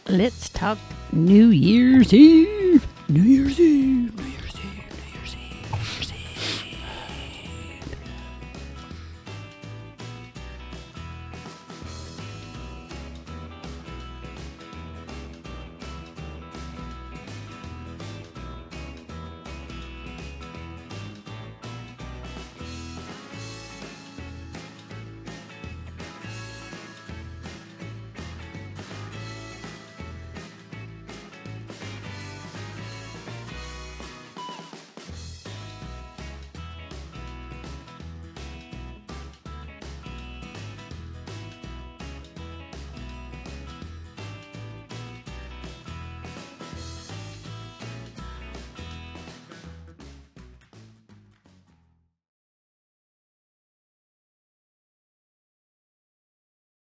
Let's talk New Year's Eve. New Year's Eve.